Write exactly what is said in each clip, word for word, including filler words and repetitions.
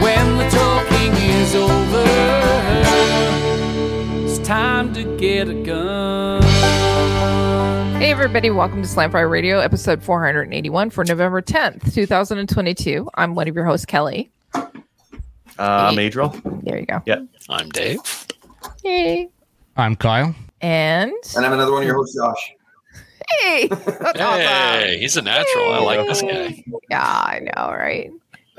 When the talking is over, it's time to get a gun. Hey everybody, welcome to Slam Fire Radio, episode four eighty-one for November tenth, twenty twenty-two. I'm one of your hosts, Kelly. Uh, I'm Adriel. There you go. Yep. I'm Dave. Hey. I'm Kyle. And? And I'm another one of your hosts, Josh. Hey. That's hey, awesome. He's a natural. Hey. I like this guy. Yeah, I know, right?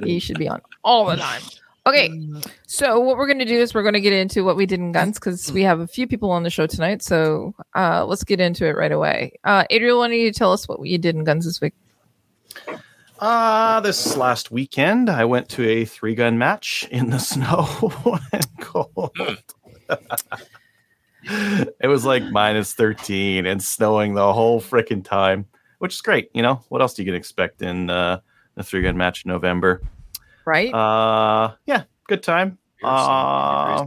You should be on all the time. Okay, so what we're going to do is we're going to get into what we did in guns because we have a few people on the show tonight. So uh, let's get into it right away. Uh, Adriel, why don't you tell us what you did in guns this week? Uh, this last weekend, I went to a three-gun match in the snow and cold. It was like minus thirteen and snowing the whole freaking time, which is great. You know, what else do you can expect in uh, a three-gun match in November? Right. Uh, yeah, good time. Uh,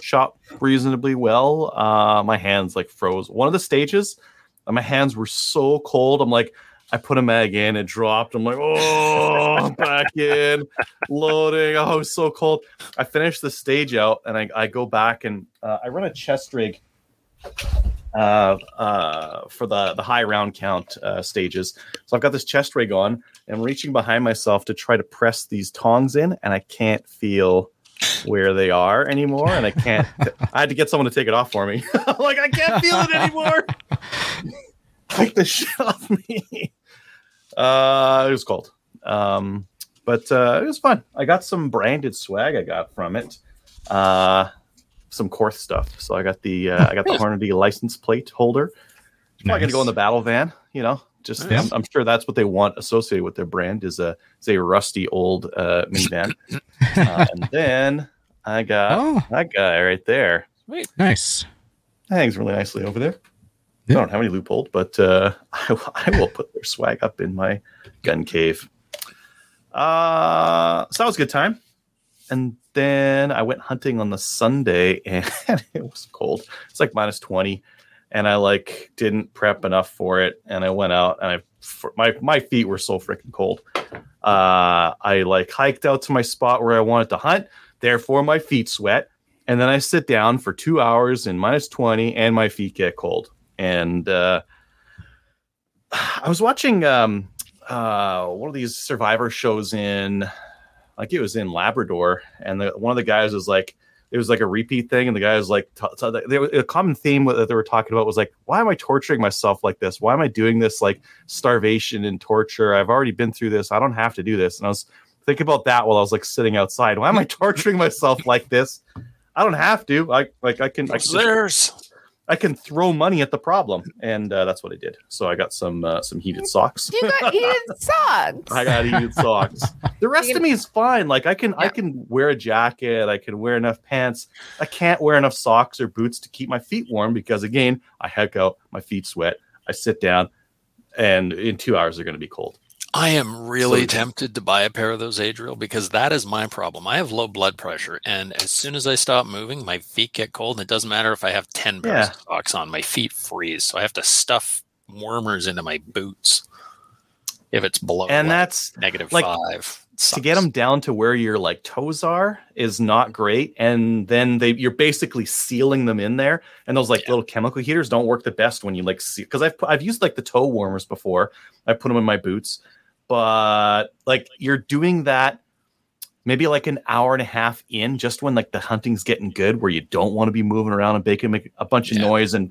shot reasonably well. Uh, my hands like froze. One of the stages, uh, my hands were so cold. I'm like, I put a mag in, it dropped. I'm like, oh, I'm back in, loading. Oh, I was so cold. I finished the stage out, and I, I go back and uh, I run a chest rig uh, uh, for the, the high round count uh, stages. So I've got this chest rig on. I'm reaching behind myself to try to press these tongs in, and I can't feel where they are anymore. And I can't, I had to get someone to take it off for me. I'm like, I can't feel it anymore. Take the shit off me. Uh, it was cold. Um, but uh, it was fun. I got some branded swag I got from it. Uh, some Korth stuff. So I got the, uh, I got the Hornady license plate holder. It's probably nice. Going to go in the battle van, you know. Just, nice. I'm, I'm sure that's what they want associated with their brand is a is a rusty old uh, minivan. uh, and then I got oh. that guy right there. Sweet. Nice. That hangs really nicely over there. Yeah. I don't have any Leupold, but uh, I, I will put their swag up in my gun cave. Uh, so that was a good time. And then I went hunting on the Sunday, and it was cold. It's like minus twenty. And I like didn't prep enough for it, and I went out, and I for, my my feet were so freaking cold. Uh, I like hiked out to my spot where I wanted to hunt, therefore my feet sweat, and then I sit down for two hours in minus twenty, and my feet get cold. And uh, I was watching um, uh, one of these survivor shows in, like it was in Labrador, and the, one of the guys was like. It was like a repeat thing. And the guy was like, t- t- they were, a common theme that they were talking about was like, why am I torturing myself like this? Why am I doing this like starvation and torture? I've already been through this. I don't have to do this. And I was thinking about that while I was like sitting outside. Why am I torturing myself like this? I don't have to. I like I can I can, just, I can throw money at the problem. And uh, that's what I did. So I got some uh, some heated socks. You got heated socks. I got heated socks. The rest of me is fine. Like I can, yeah. I can wear a jacket. I can wear enough pants. I can't wear enough socks or boots to keep my feet warm because, again, I hike out. My feet sweat. I sit down, and in two hours they're going to be cold. I am really so, tempted to buy a pair of those, Adriel, because that is my problem. I have low blood pressure, and as soon as I stop moving, my feet get cold. And it doesn't matter if I have ten pairs yeah. of socks on; my feet freeze. So I have to stuff warmers into my boots if it's below and like, that's negative like, five. To get them down to where your like toes are is not great, and then they you're basically sealing them in there. And those like yeah. little chemical heaters don't work the best when you like see because I've I've used like the toe warmers before. I put them in my boots, but like you're doing that maybe like an hour and a half in, just when like the hunting's getting good, where you don't want to be moving around and making make a bunch of yeah. noise and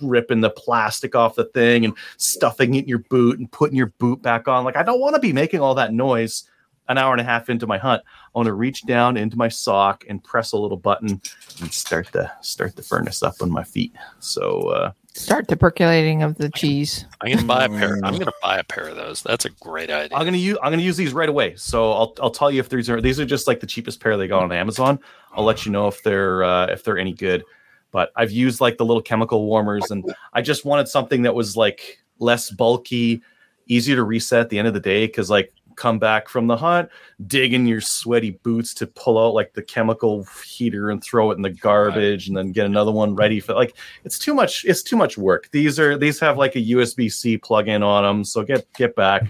ripping the plastic off the thing and stuffing it in your boot and putting your boot back on. Like I don't want to be making all that noise. An hour and a half into my hunt, I want to reach down into my sock and press a little button and start the start the furnace up on my feet. So uh, Start the percolating of the cheese. I'm gonna buy a pair. I'm gonna buy a pair of those. That's a great idea. I'm gonna use. I'm gonna use these right away. So I'll I'll tell you if these are these are just like the cheapest pair they got on Amazon. I'll let you know if they're uh, if they're any good. But I've used like the little chemical warmers, and I just wanted something that was like less bulky, easier to reset at the end of the day. Because like come back from the hunt, dig in your sweaty boots to pull out like the chemical heater and throw it in the garbage, right, and then get another one ready for like it's too much. It's too much work. These are these have like a U S B C plug-in on them, so get get back,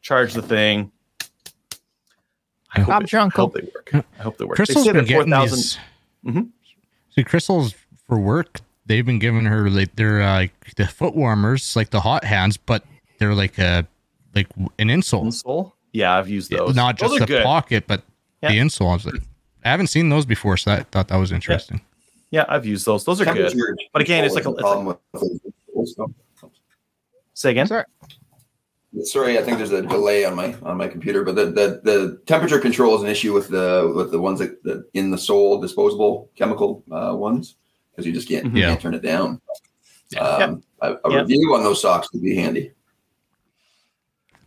charge the thing. I hope, it, I hope they work. I hope they work. Crystal's been getting these. Mm-hmm. See, Crystal's for work. They've been giving her like their uh, the foot warmers, like the hot hands, but they're like a like an insole. Insole? Yeah, I've used those. It, not just oh, the good. pocket, but yeah. the insole. I, was like, I haven't seen those before, so I thought that was interesting. Yeah, yeah I've used those. Those are good. But again, it's like a problem like, with those stuff. Say again? Sorry. Sorry, I think there's a delay on my on my computer, but the the, the temperature control is an issue with the with the ones that the, in the sole disposable chemical uh, ones because you just can't, mm-hmm. you yeah. can't turn it down. Yeah. Um, yeah. A, a yeah. review on those socks would be handy.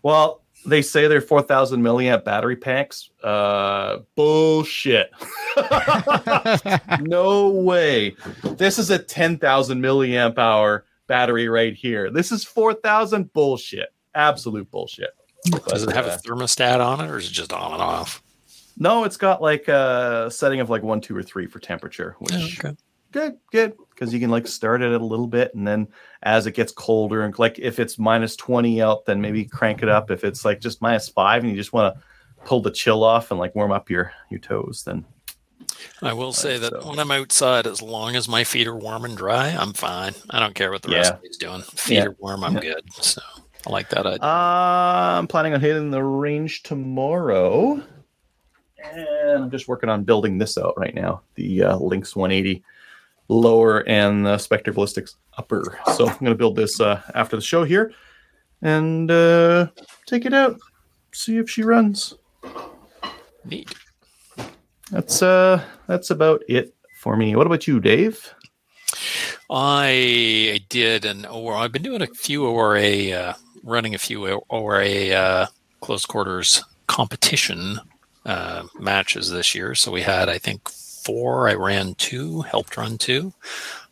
Well. They say they're four thousand milliamp battery packs. Uh, bullshit. No way. This is a ten thousand milliamp hour battery right here. This is four thousand bullshit. Absolute bullshit. Does it have a thermostat on it or is it just on and off? No, it's got like a setting of like one, two, or three for temperature, which okay. good, good. Because you can like start it a little bit, and then as it gets colder, and like if it's minus twenty out, then maybe crank it up. If it's like just minus five, and you just want to pull the chill off and like warm up your your toes, then I will say uh, that so. when I'm outside, as long as my feet are warm and dry, I'm fine. I don't care what the yeah. rest of me's doing. Feet yeah. are warm, I'm yeah. good. So I like that idea. Uh, I'm planning on hitting the range tomorrow, and I'm just working on building this out right now. The uh, Lynx one eighty. Lower and the uh, Spectre Ballistics upper. So I'm going to build this uh, after the show here and uh, take it out. See if she runs. Neat. That's uh, that's about it for me. What about you, Dave? I did an O R A. I've been doing a few O R A, uh, running a few O R A uh, close quarters competition uh, matches this year. So we had, I think, Four, I ran two, helped run two,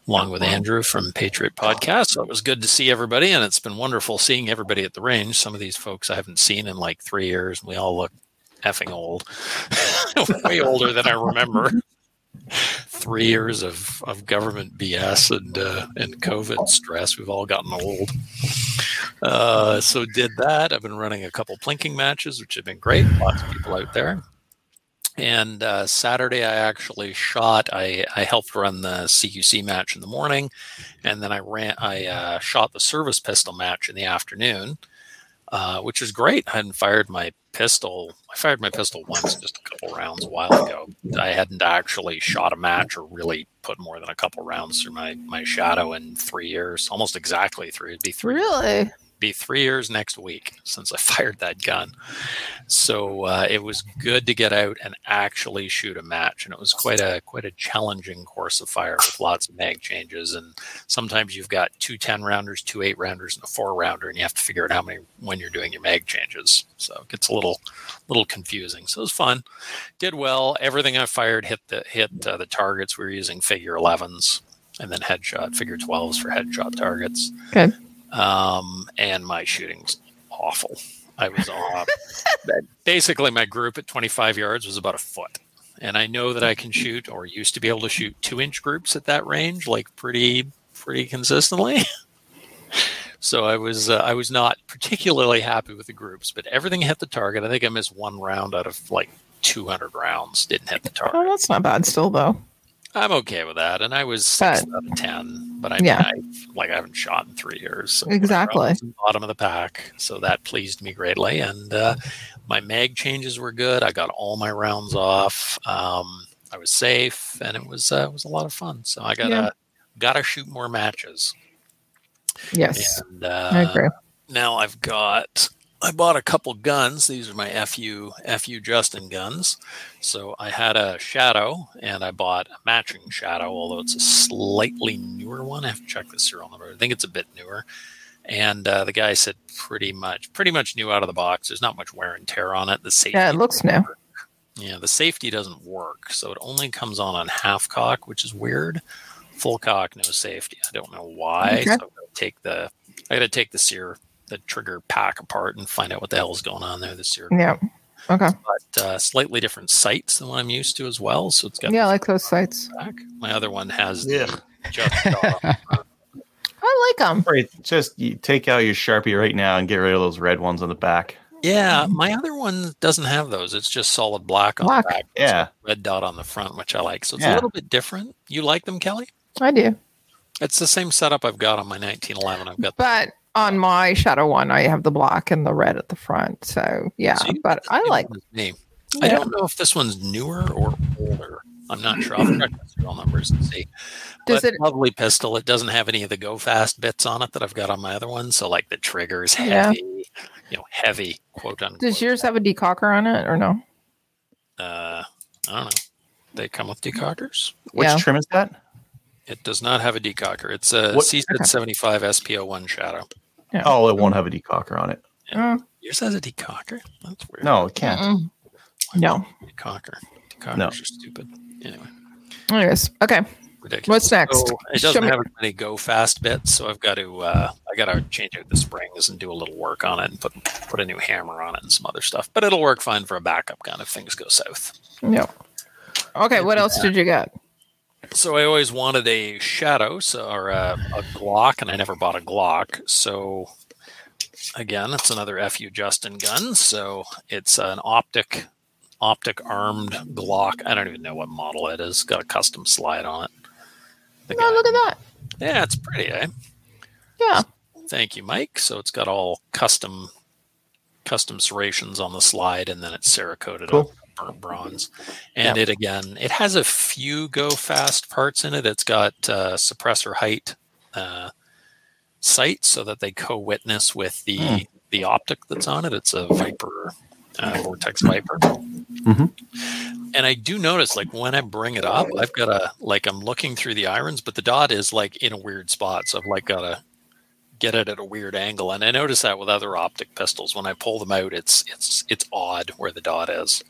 along with Andrew from Patriot Podcast. So it was good to see everybody, and it's been wonderful seeing everybody at the range. Some of these folks I haven't seen in like three years, and we all look effing old, way older than I remember. Three years of, of government B S and uh, and COVID stress. We've all gotten old. Uh, so did that. I've been running a couple plinking matches, which have been great. Lots of people out there. And uh, Saturday, I actually shot. I, I helped run the C Q C match in the morning, and then I ran. I uh, shot the service pistol match in the afternoon, uh, which is great. I hadn't fired my pistol. I fired my pistol once, just a couple rounds a while ago. I hadn't actually shot a match or really put more than a couple rounds through my my shadow in three years, almost exactly three. It'd be three. Really? Be three years next week since I fired that gun. So uh, it was good to get out and actually shoot a match. And it was quite a quite a challenging course of fire with lots of mag changes. And sometimes you've got two ten-rounders, two eight-rounders, and a four-rounder, and you have to figure out how many when you're doing your mag changes. So it gets a little little confusing. So it was fun. Did well. Everything I fired hit the, hit uh, the targets. We were using figure elevens and then headshot, figure twelves for headshot targets. Okay. Um, and my shooting was awful. I was off. Basically, my group at twenty-five yards was about a foot. And I know that I can shoot, or used to be able to shoot, two-inch groups at that range, like pretty pretty consistently. So I was uh, I was not particularly happy with the groups, but everything hit the target. I think I missed one round out of like two hundred rounds, didn't hit the target. Oh, that's not bad still, though. I'm okay with that, and I was six but, out of ten, but I, yeah. I like I haven't shot in three years. So exactly, bottom of the pack. So that pleased me greatly, and uh, my mag changes were good. I got all my rounds off. Um, I was safe, and it was uh, it was a lot of fun. So I gotta yeah. gotta shoot more matches. Yes, and, uh, I agree. Now I've got I bought a couple guns. These are my F U F U Justin guns. So I had a Shadow, and I bought a matching Shadow, although it's a slightly newer one. I have to check the serial number. I think it's a bit newer. And uh, the guy said pretty much, pretty much new out of the box. There's not much wear and tear on it. The safety yeah, it looks new. Work. Yeah, the safety doesn't work, so it only comes on on half cock, which is weird. Full cock, no safety. I don't know why. Okay. So I'm gonna take the, I got to take the sear. the trigger pack apart and find out what the hell is going on there this year. Yeah. Okay. But uh, slightly different sights than what I'm used to as well. So it's got, yeah, I like those sights. Back. My other one has, yeah. Just I like them. Right. Just you take out your Sharpie right now and get rid of those red ones on the back. Yeah. My other one doesn't have those. It's just solid black on black. the back. Yeah. Red dot on the front, which I like. So it's yeah. a little bit different. You like them, Kelly? I do. It's the same setup I've got on my nineteen eleven. I've got, but, on my Shadow one, I have the black and the red at the front. So, yeah. So but I like... Yeah. I don't know if this one's newer or older. I'm not sure. I'll check the serial numbers and see. Does but it... Lovely pistol. It doesn't have any of the go-fast bits on it that I've got on my other one. So, like, the trigger is heavy. Yeah. You know, heavy, quote-unquote. Does yours have a decocker on it or no? Uh, I don't know. They come with decockers? Which yeah. trim is that? It does not have a decocker. It's a C seventy-five S P O one Shadow. Yeah. Oh, it won't have a decocker on it. Yeah. Uh, Yours has a decocker? That's weird. No, it can't. Mm-mm. No. Decocker. Decockers no. are stupid. Anyway. Anyways. Okay. Ridiculous. What's next? So it doesn't Show have me. any go fast bits, so I've got to uh, I got to change out the springs and do a little work on it and put put a new hammer on it and some other stuff. But it'll work fine for a backup gun if things go south. No. Okay. If what else have, did you get? So I always wanted a Shadow, so, or a, a Glock, and I never bought a Glock. So again, it's another F U Justin gun. So it's an optic, optic armed Glock. I don't even know what model it is. Got a custom slide on it. The oh, guy, look at that! Yeah, it's pretty, eh? Yeah. Thank you, Mike. So it's got all custom, custom serrations on the slide, and then it's Cerakoted cool. up. Burnt bronze, and yep. it again it has a few go fast parts in it. It's got uh, suppressor height uh, sights so that they co-witness with the mm. the optic that's on it. It's a Viper, uh, Vortex Viper, mm-hmm. and I do notice, like, when I bring it up, I've got a like I'm looking through the irons, but the dot is like in a weird spot, so I've like got a get it at a weird angle. And I notice that with other optic pistols, when I pull them out, it's it's it's odd where the dot is.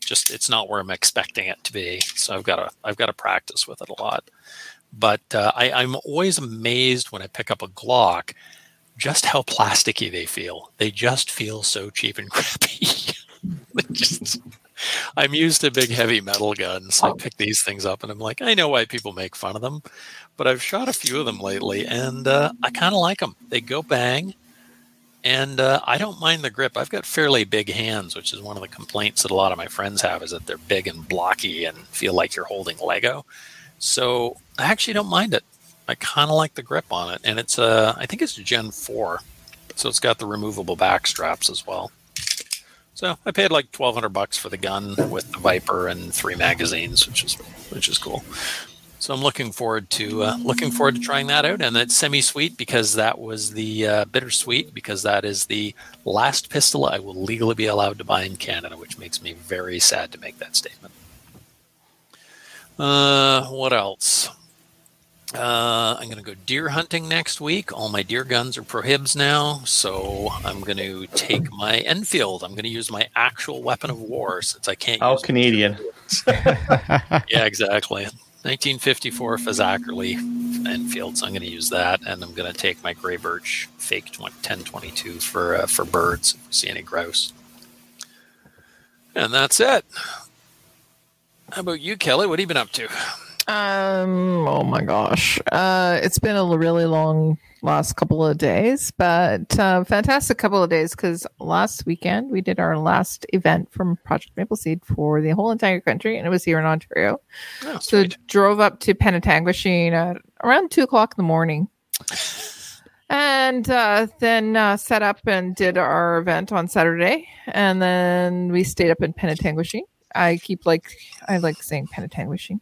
Just it's not where I'm expecting it to be, so I've got to I've got to practice with it a lot. But uh, I, I'm always amazed when I pick up a Glock, just how plasticky they feel. They just feel so cheap and crappy. just, I'm used to big heavy metal guns. So I pick these things up, and I'm like, I know why people make fun of them, but I've shot a few of them lately, and uh, I kind of like them. They go bang. And uh, I don't mind the grip. I've got fairly big hands, which is one of the complaints that a lot of my friends have, is that they're big and blocky and feel like you're holding Lego. So I actually don't mind it. I kind of like the grip on it. And it's uh, I think it's Gen four, so it's got the removable back straps as well. So I paid like twelve hundred bucks for the gun with the Viper and three magazines, which is which is cool. So I'm looking forward to uh, looking forward to trying that out. And it's semi-sweet because that was the uh, bittersweet because that is the last pistol I will legally be allowed to buy in Canada, which makes me very sad to make that statement. Uh, what else? Uh, I'm going to go deer hunting next week. All my deer guns are prohibs now, so I'm going to take my Enfield. I'm going to use my actual weapon of war since I can't. Oh, use Canadian. Yeah, exactly. nineteen fifty-four Fazakerly Enfield, so I'm going to use that, and I'm going to take my Gray Birch fake ten twenty-two for uh, for birds. If we see any grouse, and that's it. How about you, Kelly? What have you been up to? Um. Oh my gosh, uh, it's been a really long last couple of days, but uh, fantastic couple of days because last weekend we did our last event from Project Maple Seed for the whole entire country, and it was here in Ontario. Oh, so sweet. Drove up to Penetanguishene at around two o'clock in the morning, and uh, then uh, set up and did our event on Saturday, and then we stayed up in Penetanguishene. I keep like I like saying Penetanguishene.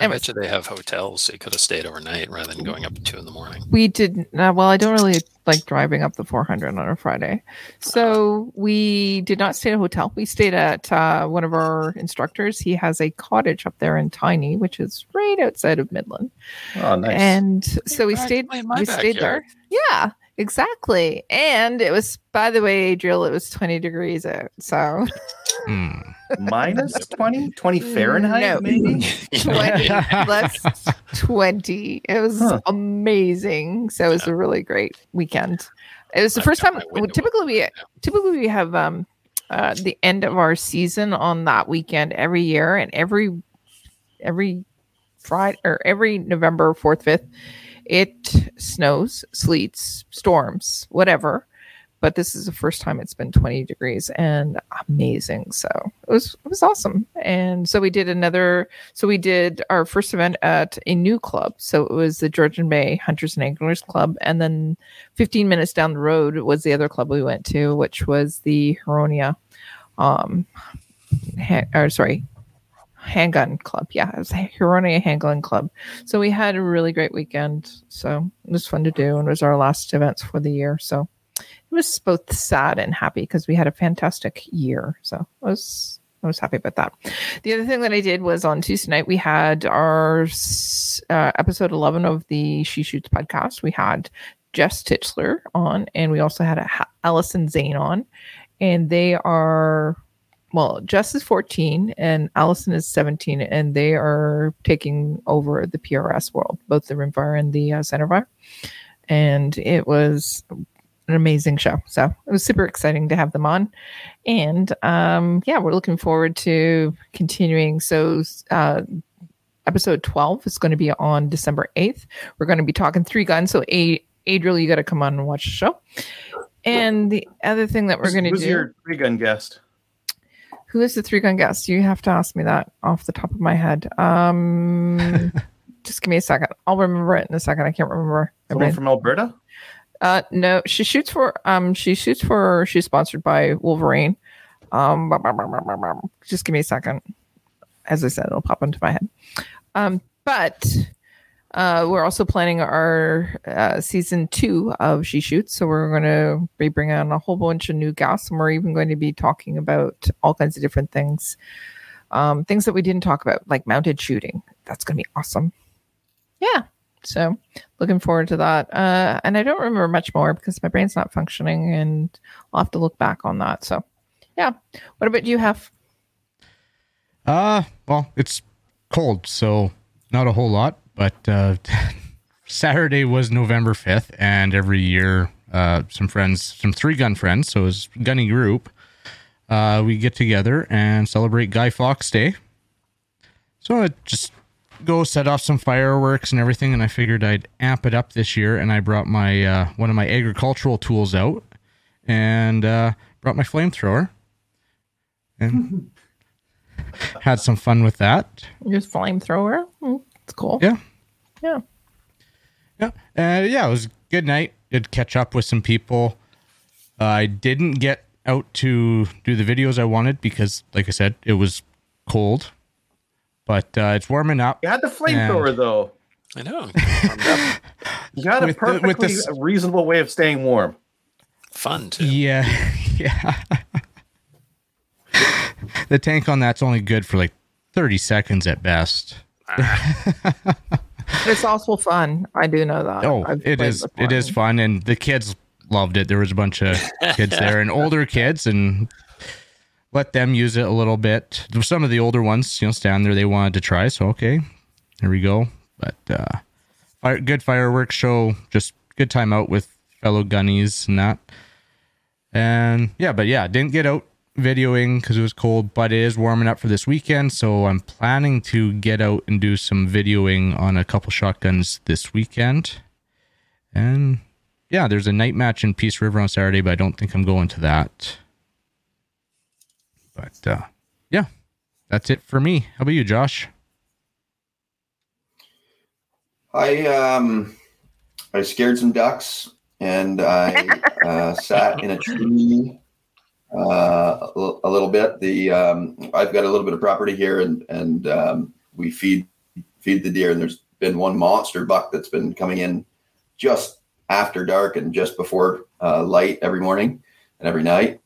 I bet you they have hotels, so you could have stayed overnight rather than going up at two in the morning. We didn't. Uh, well, I don't really like driving up the four hundred on a Friday. So uh, we did not stay at a hotel. We stayed at uh, one of our instructors. He has a cottage up there in Tiny, which is right outside of Midland. Oh, nice. And so we stayed, we stayed there. Yeah, exactly. And it was, by the way, Adriel, it was twenty degrees out. So... Mm. Minus twenty? twenty Fahrenheit, no, maybe? twenty Plus twenty. It was huh. amazing. So it was yeah. a really great weekend. It was the I've first time. Typically, we now. typically we have um, uh, the end of our season on that weekend every year, and every every Friday or every November fourth, fifth, it snows, sleets, storms, whatever. But this is the first time it's been twenty degrees and amazing. So it was it was awesome. And so we did another. So we did our first event at a new club. So it was the Georgian Bay Hunters and Anglers Club. And then fifteen minutes down the road was the other club we went to, which was the Horonia, um, ha- or sorry, Handgun Club. Yeah, it was Horonia Handgun Club. So we had a really great weekend. So it was fun to do, and it was our last events for the year. So. It was both sad and happy because we had a fantastic year. So I was I was happy about that. The other thing that I did was on Tuesday night, we had our uh, episode eleven of the She Shoots podcast. We had Jess Tichler on, and we also had a ha- Allison Zane on. And they are, well, Jess is fourteen and Allison is seventeen, and they are taking over the P R S world, both the rimfire and the uh, centerfire. And it was... an amazing show. So it was super exciting to have them on. And um, yeah, we're looking forward to continuing. So uh, episode twelve is going to be on December eighth. We're going to be talking three guns. So a- Adriel, you got to come on and watch the show. And the other thing that we're going to do. Who's your three gun guest? Who is the three gun guest? You have to ask me that off the top of my head. Um, just give me a second. I'll remember it in a second. I can't remember. Someone from Alberta? Uh, no, she shoots for, um, she shoots for, she's sponsored by Wolverine. Um, just give me a second. As I said, it'll pop into my head. Um, but, uh, we're also planning our, uh, season two of She Shoots. So we're going to be bringing on a whole bunch of new guests, and we're even going to be talking about all kinds of different things. Um, things that we didn't talk about, like mounted shooting. That's going to be awesome. Yeah. So looking forward to that. Uh, and I don't remember much more because my brain's not functioning, and I'll have to look back on that. So yeah. What about you, Hef? Uh, well, it's cold, so not a whole lot, but uh, Saturday was November fifth, and every year uh, some friends, some three gun friends, so it was a gunny group, uh, we get together and celebrate Guy Fawkes Day. So it just... go set off some fireworks and everything, and I figured I'd amp it up this year, and I brought my uh one of my agricultural tools out, and uh brought my flamethrower, and had some fun with that. Your flamethrower? It's cool. Yeah. Yeah. Yeah. Uh, yeah, it was a good night. Did catch up with some people. Uh, I didn't get out to do the videos I wanted because, like I said, it was cold. But uh, it's warming up. You had the flamethrower, though. I know. You got a perfectly the, this... reasonable way of staying warm. Fun, too. Yeah. Yeah. The tank on that's only good for like thirty seconds at best. But it's also fun. I do know that. Oh, I've it is. It is fun. And the kids loved it. There was a bunch of kids there and older kids, and... let them use it a little bit. Some of the older ones, you know, stand there. They wanted to try, so okay, here we go. But uh, fire, good fireworks show, just good time out with fellow gunnies and that. And yeah, but yeah, didn't get out videoing because it was cold. But it is warming up for this weekend, so I'm planning to get out and do some videoing on a couple shotguns this weekend. And yeah, there's a night match in Peace River on Saturday, but I don't think I'm going to that. But uh, yeah, that's it for me. How about you, Josh? I um, I scared some ducks, and I uh, sat in a tree uh, a, a little bit. The um, I've got a little bit of property here, and and um, we feed feed the deer. And there's been one monster buck that's been coming in just after dark and just before uh, light every morning and every night,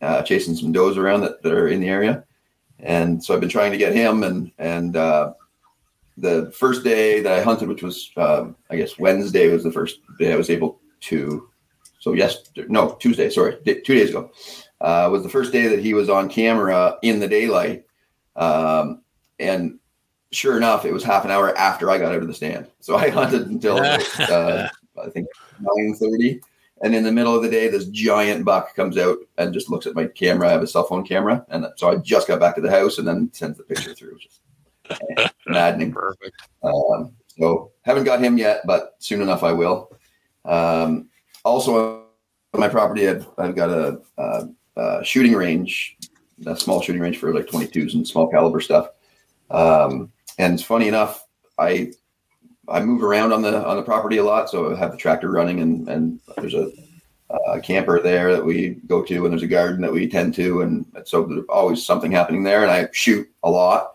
uh, chasing some does around that, that are in the area. And so I've been trying to get him. And, and uh, the first day that I hunted, which was, uh, I guess, Wednesday was the first day I was able to. So yes, no, Tuesday, sorry, two days ago, uh, was the first day that he was on camera in the daylight. Um, and sure enough, it was half an hour after I got out of the stand. So I hunted until, uh, I think nine thirty. And in the middle of the day, this giant buck comes out and just looks at my camera. I have a cell phone camera. And so I just got back to the house and then sends the picture through. Just maddening. Perfect. Um, so haven't got him yet, but soon enough I will. Um, also on my property, I've, I've got a, a, a shooting range, a small shooting range for like twenty-twos and small caliber stuff. Um, and it's funny enough, I, I move around on the, on the property a lot. So I have the tractor running and, and there's a, a camper there that we go to, and there's a garden that we tend to. And so there's always something happening there, and I shoot a lot,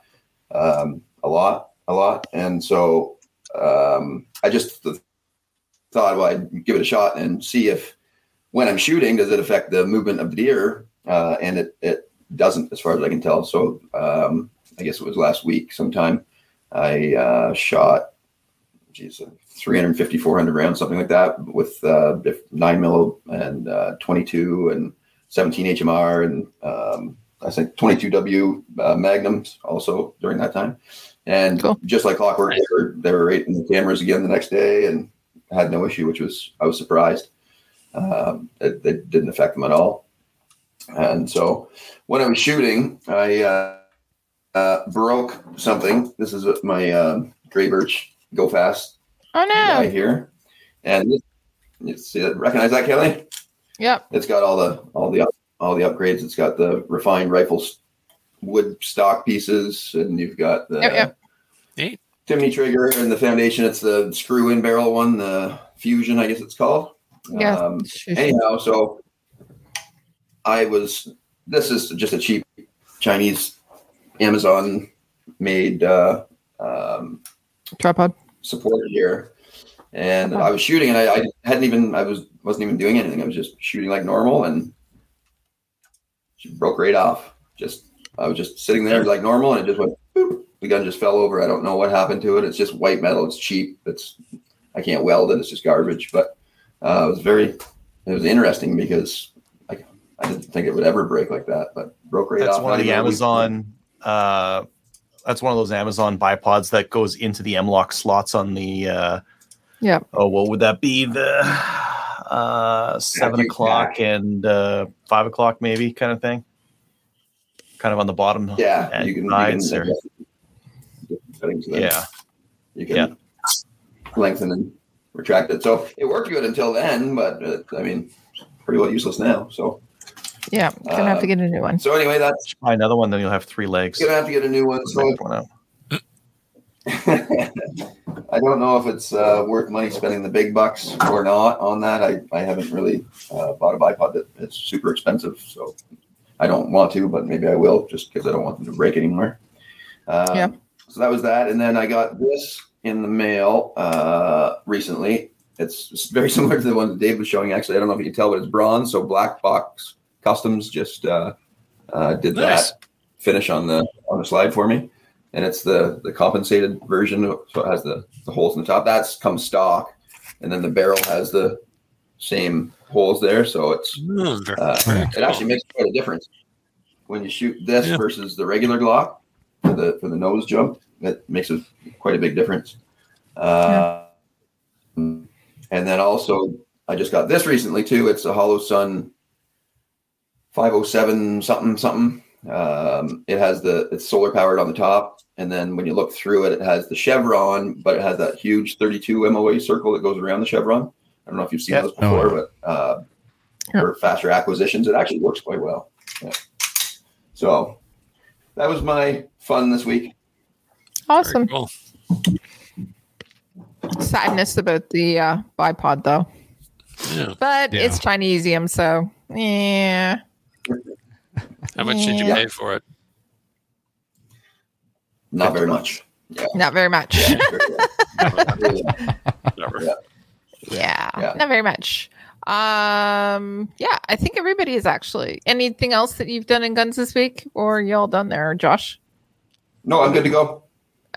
um, a lot, a lot. And so, um, I just th- thought, well, I'd give it a shot and see if, when I'm shooting, does it affect the movement of the deer? Uh, and it, it doesn't, as far as I can tell. So, um, I guess it was last week sometime, I, uh, shot, geez, three fifty, four hundred rounds, something like that, with uh, nine mil and uh, twenty-two and seventeen H M R and um, I think twenty-two W uh, Magnums also during that time. And cool. Just like clockwork, nice. they, were, they were rating the cameras again the next day and had no issue, which was, I was surprised. Um, it, it didn't affect them at all. And so when I was shooting, I uh, uh, broke something. This is my um, Gray Birch Go Fast. Oh no! Right here, and this, you see that? Recognize that, Kelly? Yep. It's got all the all the all the upgrades. It's got the refined rifle wood stock pieces, and you've got the yep, yep. Timney trigger and the foundation. It's the screw-in barrel one, the Fusion, I guess it's called. Yeah. Um, anyhow, so I was. This is just a cheap Chinese Amazon made uh, um, tripod. Support here, and I was shooting, and I, I hadn't even I was wasn't even doing anything. I was just shooting like normal, and she broke right off. Just I was just sitting there like normal, and it just went. Boop. The gun just fell over. I don't know what happened to it. It's just white metal. It's cheap. It's I can't weld it. It's just garbage. But uh, it was very it was interesting because I I didn't think it would ever break like that, but broke right That's off. That's one of the Amazon. Uh... That's one of those Amazon bipods that goes into the M-lock slots on the, uh, yeah. Oh, what would that be? The uh, seven yeah, o'clock yeah. and uh, five o'clock, maybe, kind of thing. Kind of on the bottom. Yeah, you can, sides you can settings there. Yeah, you can yeah. lengthen and retract it. So it worked good until then, but uh, I mean, pretty well useless now. So. Yeah, gonna uh, have to get a new one. So anyway, that's buy another one. Then you'll have three legs. Gonna have to get a new one. So one I don't know if it's uh, worth money spending the big bucks or not on that. I, I haven't really uh, bought a bipod that it's super expensive, so I don't want to, but maybe I will just because I don't want them to break anymore. Um, yeah. So that was that, and then I got this in the mail uh, recently. It's very similar to the one that Dave was showing. Actually, I don't know if you can tell, but it's bronze, so black box. Customs just uh, uh, did nice. that finish on the on the slide for me, and it's the, the compensated version, so it has the, the holes in the top. That's comes stock, and then the barrel has the same holes there, so it's uh, it actually makes quite a difference when you shoot this yeah. versus the regular Glock for the for the nose jump. That makes a, quite a big difference. Uh, yeah. And then also, I just got this recently too. It's a Hollow Sun. five oh seven something something. Um, it has the it's solar powered on the top, and then when you look through it, it has the chevron, but it has that huge thirty-two M O A circle that goes around the chevron. I don't know if you've seen yep. those before, oh. but uh, yeah. for faster acquisitions, it actually works quite well. Yeah. So that was my fun this week. Awesome. Cool. Sadness about the uh, bipod, though. Yeah. But yeah. it's Chinesium, so yeah. How much did you yeah. pay for it? Not very much. Yeah. Not very much. Yeah, not very much. Never. Yeah. Yeah, yeah, not very much. Um, yeah, I think everybody is actually. Anything else that you've done in guns this week, or y'all done there, Josh? No, I'm good to go.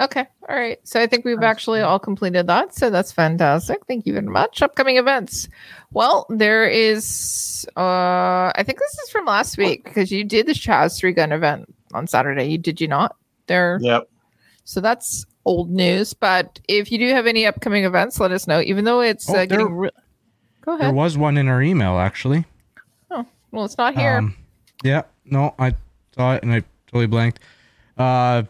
Okay, all right. So I think we've actually all completed that. So that's fantastic. Thank you very much. Upcoming events. Well, there is. Uh, I think this is from last week because you did the Chaz three gun event on Saturday. You did you not? There. Yep. So that's old news, but if you do have any upcoming events, let us know. Even though it's oh, uh, getting, re- go ahead. There was one in our email actually. Oh well, it's not here. Um, yeah, no, I saw it and I totally blanked. Uh,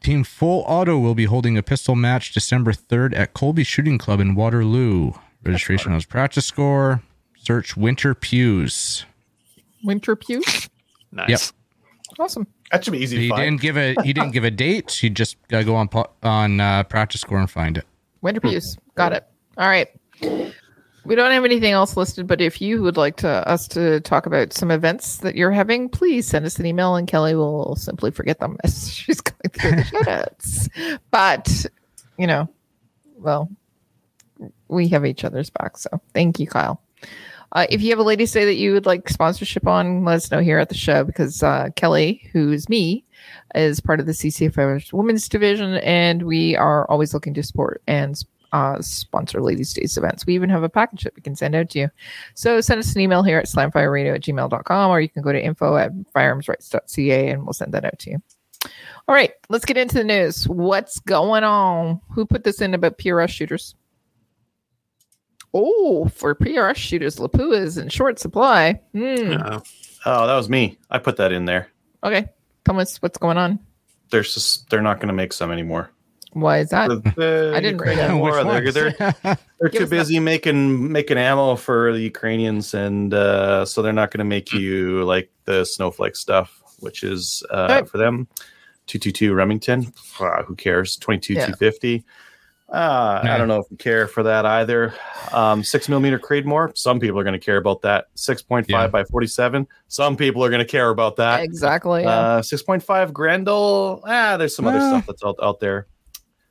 Team Full Auto will be holding a pistol match December third at Colby Shooting Club in Waterloo. Registration on practice score. Search Winter Pews. Winter Pews. Nice. Yep. Awesome. That should be easy. He to find. didn't give a he didn't give a date. He just gotta go on on uh, practice score and find it. Winter Pews, got it. All right. We don't have anything else listed, but if you would like to us to talk about some events that you're having, please send us an email, and Kelly will simply forget them as she's going through the show notes. But you know, well, we have each other's back, so thank you, Kyle. Uh, if you have a ladies' day that you would like sponsorship on, let us know here at the show because uh, Kelly, who's me, is part of the C C F R Women's Division, and we are always looking to support and uh, sponsor ladies' days events. We even have a package that we can send out to you. So send us an email here at slamfireradio at gmail dot com, or you can go to info at firearmsrights dot c a, and we'll send that out to you. All right, let's get into the news. What's going on? Who put this in about P R S shooters? Oh, for P R S shooters, Lapua is in short supply. Mm. Uh, oh, that was me. I put that in there. Okay. Tell us what's going on. They're, just, they're not going to make some anymore. Why is that? The, I didn't read it. They're, they're, they're too busy that. making making ammo for the Ukrainians, and uh, so they're not going to make you like the snowflake stuff, which is uh, right. for them. two twenty-two Remington. Uh, who cares? twenty-two two fifty. Uh, no. I don't know if you care for that either. Um, six millimeter Creedmoor. Some people are going to care about that. six point five yeah. by forty-seven. Some people are going to care about that. Exactly. Yeah. Uh, six point five Grendel. Ah, there's some uh. other stuff that's out, out there.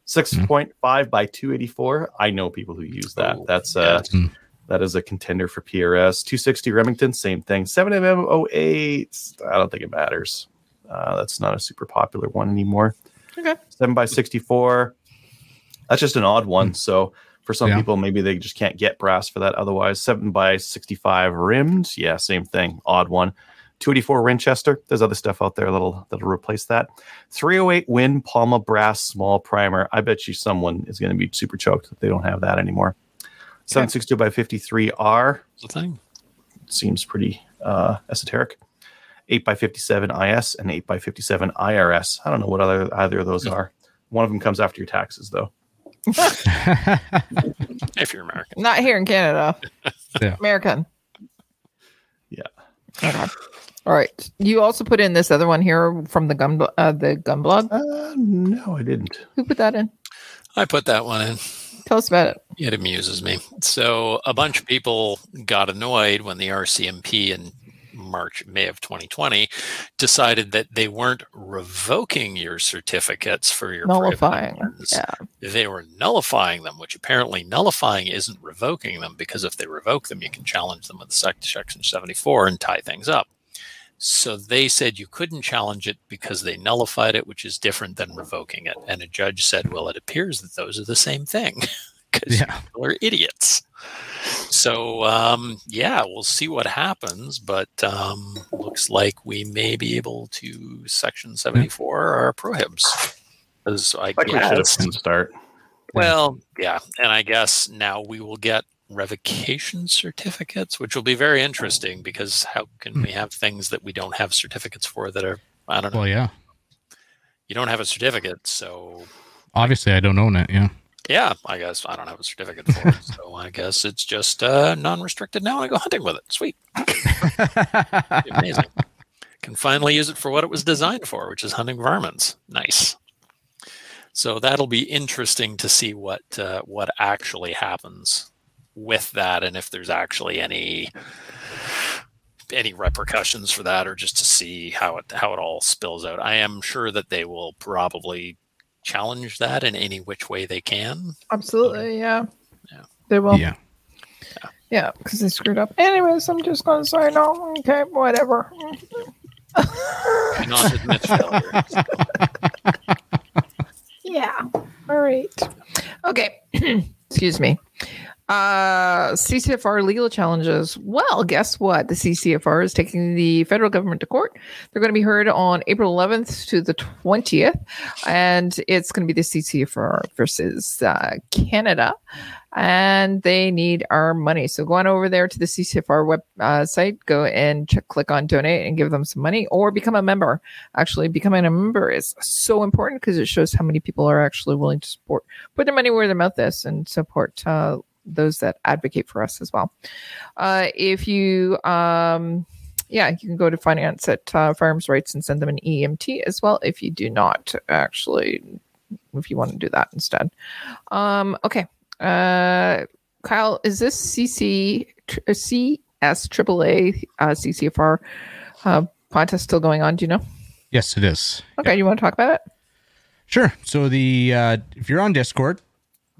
six point five mm. by two eighty-four. I know people who use that. Oh, that's uh, yeah. that is a contender for P R S. two sixty Remington. Same thing. seven millimeter oh eight. I don't think it matters. Uh, that's not a super popular one anymore. Okay. seven by sixty-four. That's just an odd one. So for some yeah. people, maybe they just can't get brass for that. Otherwise, seven by sixty-five rimmed. Yeah, same thing. Odd one. two eighty-four Winchester. There's other stuff out there that'll that'll replace that. three oh eight Win Palma Brass Small Primer. I bet you someone is going to be super choked that they don't have that anymore. Okay. seven sixty-two by fifty-three R. What's the thing? Seems pretty uh, esoteric. eight by fifty-seven I S and eight by fifty-seven I R S. I don't know what other either of those yeah. are. One of them comes after your taxes, though. If you're American, not here in Canada. Yeah. American. Yeah. Okay. All right. You also put in this other one here from the gun, uh, the gun blog. Uh, no, I didn't. Who put that in? I put that one in. Tell us about it. It amuses me. So a bunch of people got annoyed when the R C M P in March, May of twenty twenty decided that they weren't revoking your certificates for your nullifying. Yeah. They were nullifying them, which apparently nullifying isn't revoking them, because if they revoke them, you can challenge them with Section seventy-four and tie things up. So they said you couldn't challenge it because they nullified it, which is different than revoking it. And a judge said, well, it appears that those are the same thing. Because yeah. people are idiots. So, um, yeah, we'll see what happens. But um, looks like we may be able to Section seventy-four our prohibs. As I like guess, we should have start. Well, yeah. And I guess now we will get revocation certificates, which will be very interesting because how can mm. we have things that we don't have certificates for that are, I don't know. Well, yeah. You don't have a certificate, so. Obviously, I don't own it, yeah. Yeah, I guess I don't have a certificate for it, so I guess it's just uh, non-restricted now. I go hunting with it. Sweet. Amazing. Can finally use it for what it was designed for, which is hunting varmints. Nice. So that'll be interesting to see what uh, what actually happens with that, and if there's actually any any repercussions for that, or just to see how it how it all spills out. I am sure that they will probably challenge that in any which way they can. Absolutely, but, yeah. yeah. They will. Yeah. Yeah, because they screwed up. Anyways, I'm just going to say no. Okay, whatever. Not admit failure. Yeah. All right. Okay. Excuse me. Uh, C C F R legal challenges. Well, guess what? The C C F R is taking the federal government to court. They're going to be heard on April eleventh to the twentieth, and it's going to be the C C F R versus uh, Canada, and they need our money. So go on over there to the C C F R web uh, site, go and check, click on donate and give them some money, or become a member. Actually, becoming a member is so important because it shows how many people are actually willing to support, put their money where their mouth is, and support uh, those that advocate for us as well. Uh, if you, um, yeah, you can go to finance at uh, Firearms Rights and send them an E M T as well. If you do not actually, if you want to do that instead. Um, okay. Uh, Kyle, is this C C, C S A A A uh, C C F R uh, contest still going on? Do you know? Yes, it is. Okay. Yep. You want to talk about it? Sure. So the, uh, if you're on Discord,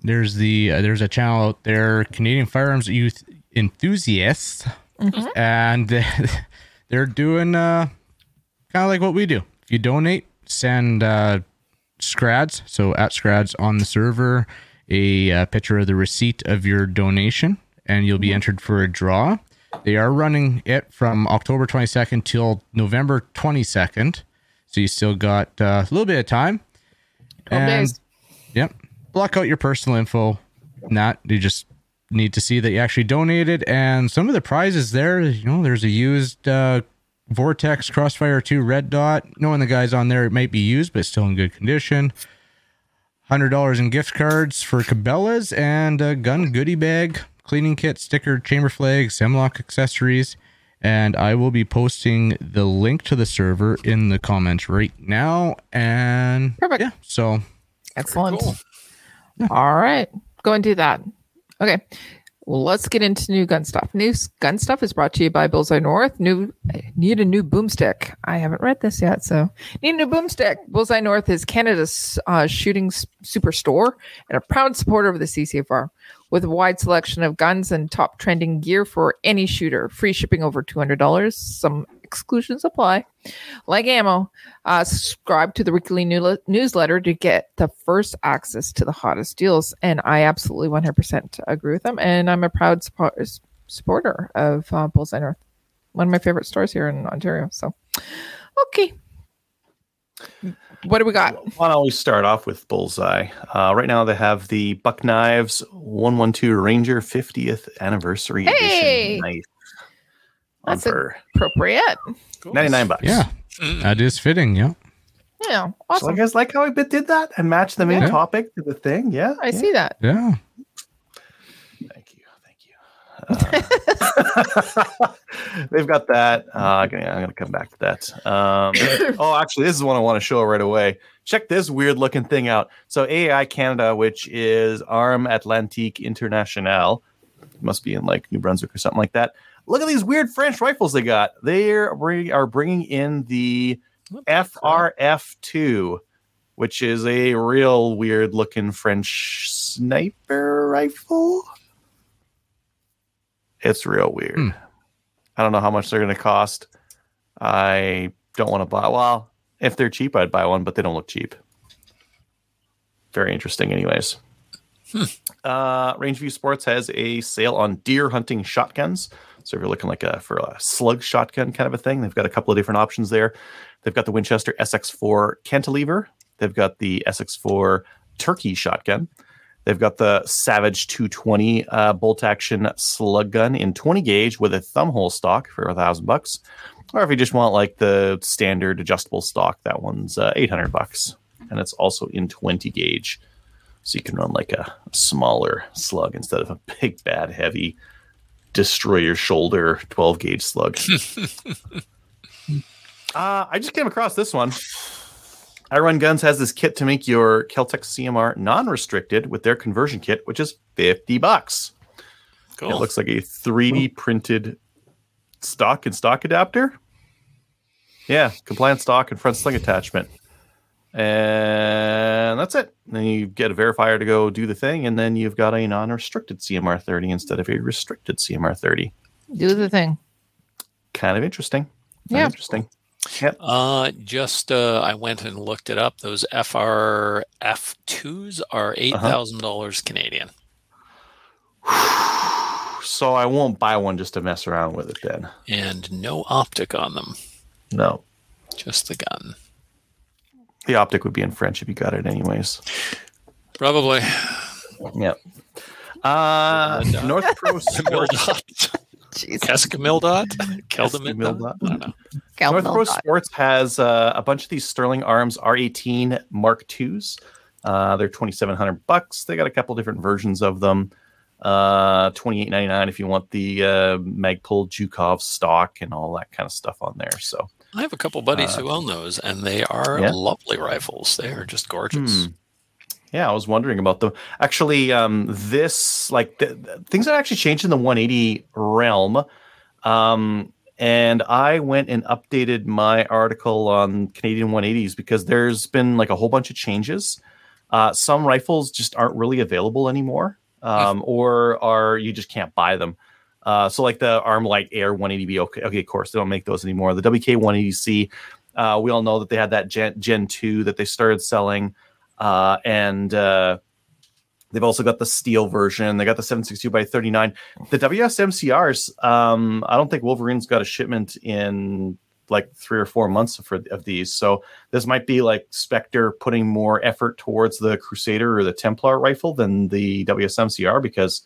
There's the uh, there's a channel out there, Canadian Firearms Youth Enthusiasts, mm-hmm. and they're doing uh, kind of like what we do. If you donate, send uh, Scrads, so at Scrads on the server, a uh, picture of the receipt of your donation, and you'll be mm-hmm. entered for a draw. They are running it from October twenty-second till November twenty-second, so you still got uh, a little bit of time. twelve and, days. Yep. Block out your personal info. Not you just need to see that you actually donated. And some of the prizes there, you know, there's a used uh, Vortex Crossfire two Red Dot. Knowing the guys on there, it might be used, but still in good condition. one hundred dollars in gift cards for Cabela's and a gun goodie bag, cleaning kit, sticker, chamber flag, Semlock accessories. And I will be posting the link to the server in the comments right now. And perfect. Yeah, so excellent. Yeah. All right. Go and do that. Okay. Well, let's get into new gun stuff. New gun stuff is brought to you by Bullseye North. New need a new boomstick. I haven't read this yet, so need a new boomstick. Bullseye North is Canada's uh, shooting superstore and a proud supporter of the C C F R. With a wide selection of guns and top trending gear for any shooter. Free shipping over two hundred dollars. Some exclusions apply. Like ammo, uh, subscribe to the weekly new- newsletter to get the first access to the hottest deals. And I absolutely one hundred percent agree with them. And I'm a proud support- supporter of uh, Bullseye North. One of my favorite stores here in Ontario. So, okay. What do we got? Why don't we start off with Bullseye? Uh, right now they have the Buck Knives one twelve Ranger fiftieth Anniversary hey! Edition knife. That's appropriate. Cool. ninety-nine bucks. Yeah, that is fitting. Yeah. Yeah. Awesome. So I guys like how I bit did that and matched the main yeah. topic to the thing. Yeah. I yeah. see that. Yeah. Thank you. Thank you. Uh, they've got that. Uh, I'm going to come back to that. Um, oh, actually, this is one I want to show right away. Check this weird looking thing out. So A I Canada, which is A R M Atlantique International, it must be in like New Brunswick or something like that. Look at these weird French rifles they got. They are bringing in the F R F two, which is a real weird looking French sniper rifle. It's real weird. Mm. I don't know how much they're going to cost. I don't want to buy. Well, if they're cheap, I'd buy one, but they don't look cheap. Very interesting anyways. Hmm. Uh, Rangeview Sports has a sale on deer hunting shotguns. So if you're looking like a, for a slug shotgun kind of a thing, they've got a couple of different options there. They've got the Winchester S X four Cantilever. They've got the S X four Turkey shotgun. They've got the Savage two twenty uh, bolt action slug gun in twenty gauge with a thumb hole stock for a thousand bucks. Or if you just want like the standard adjustable stock, that one's uh, eight hundred bucks. And it's also in twenty gauge. So you can run like a smaller slug instead of a big, bad, heavy destroy your shoulder twelve gauge slug. uh, I just came across this one. I Run Guns has this kit to make your Kel-Tec C M R non-restricted with their conversion kit, which is fifty bucks. Cool. It looks like a three D printed stock and stock adapter. Yeah, compliant stock and front sling attachment. And that's it. Then you get a verifier to go do the thing, and then you've got a non-restricted C M R thirty instead of a restricted C M R thirty. Do the thing. Kind of interesting. Yeah. Interesting. Yep. Uh, just uh, I went and looked it up. Those F R F twos are eight thousand dollars uh-huh. Canadian. So I won't buy one just to mess around with it then. And no optic on them. No. Just the gun. The optic would be in French if you got it anyways. Probably. Yep. Uh, North Pro Sports. Escamildot? Keldamildot? I don't know. Cal- North Mildot. Pro Sports has uh, a bunch of these Sterling Arms R eighteen Mark twos. Uh, they're twenty-seven hundred bucks. They got a couple different versions of them. Uh, twenty-eight ninety-nine if you want the uh, Magpul Jukov stock and all that kind of stuff on there. So I have a couple buddies uh, who own those, and they are yeah. lovely rifles. They are just gorgeous. Hmm. Yeah, I was wondering about them. Actually, um, this, like, th- th- things have actually changed in the one eighty realm. Um, and I went and updated my article on Canadian one eighties because there's been, like, a whole bunch of changes. Uh, some rifles just aren't really available anymore, um, or are you just can't buy them. Uh, so, like, the Armlight Air one eighty B, okay, okay, of course, they don't make those anymore. The W K one eighty C, uh, we all know that they had that Gen, Gen two that they started selling. Uh, and uh, they've also got the steel version. They got the seven sixty-two by thirty-nine. The W S M C Rs, um, I don't think Wolverine's got a shipment in like three or four months for, of these. So this might be like Spectre putting more effort towards the Crusader or the Templar rifle than the W S M C R because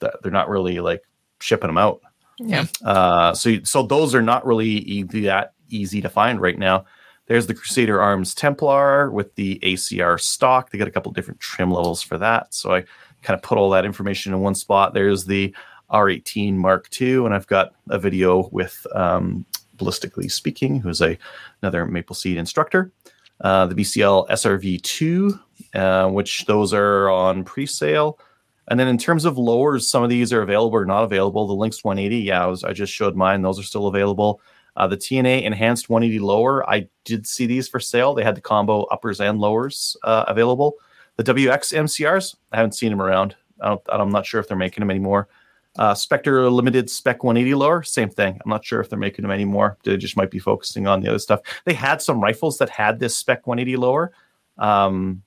th- they're not really like shipping them out. Yeah. Uh, so, so those are not really e- that easy to find right now. There's the Crusader Arms Templar with the A C R stock. They got a couple different trim levels for that. So I kind of put all that information in one spot. There's the R eighteen Mark two, and I've got a video with um, Ballistically Speaking, who's a, another Maple Seed instructor. Uh, the B C L S R V two, uh, which those are on pre-sale. And then in terms of lowers, some of these are available or not available. The Lynx one eighty, yeah, I, was, I just showed mine. Those are still available. Uh, the T N A Enhanced one eighty Lower, I did see these for sale. They had the combo uppers and lowers uh, available. The W X M C Rs, I haven't seen them around. I don't, I'm not sure if they're making them anymore. Uh, Spectre Limited Spec one eighty Lower, same thing. I'm not sure if they're making them anymore. They just might be focusing on the other stuff. They had some rifles that had this Spec one eighty Lower. Um,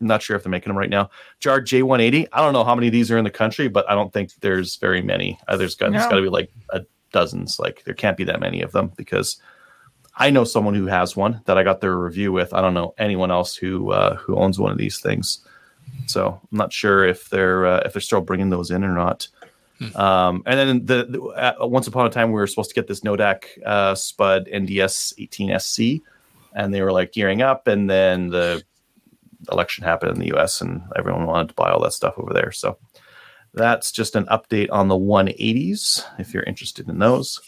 not sure if they're making them right now. Jar J one eighty, I don't know how many of these are in the country, but I don't think there's very many. Uh, there's got, no. There's got to be like a dozens. Like there can't be that many of them because I know someone who has one that I got their review with. I don't know anyone else who uh, who owns one of these things, so I'm not sure if they're uh, if they're still bringing those in or not. Hmm. Um, and then the, the uh, once upon a time we were supposed to get this Nodak uh, Spud N D S eighteen S C, and they were like gearing up, and then the election happened in the U S and everyone wanted to buy all that stuff over there. So that's just an update on the one eighties, if you're interested in those.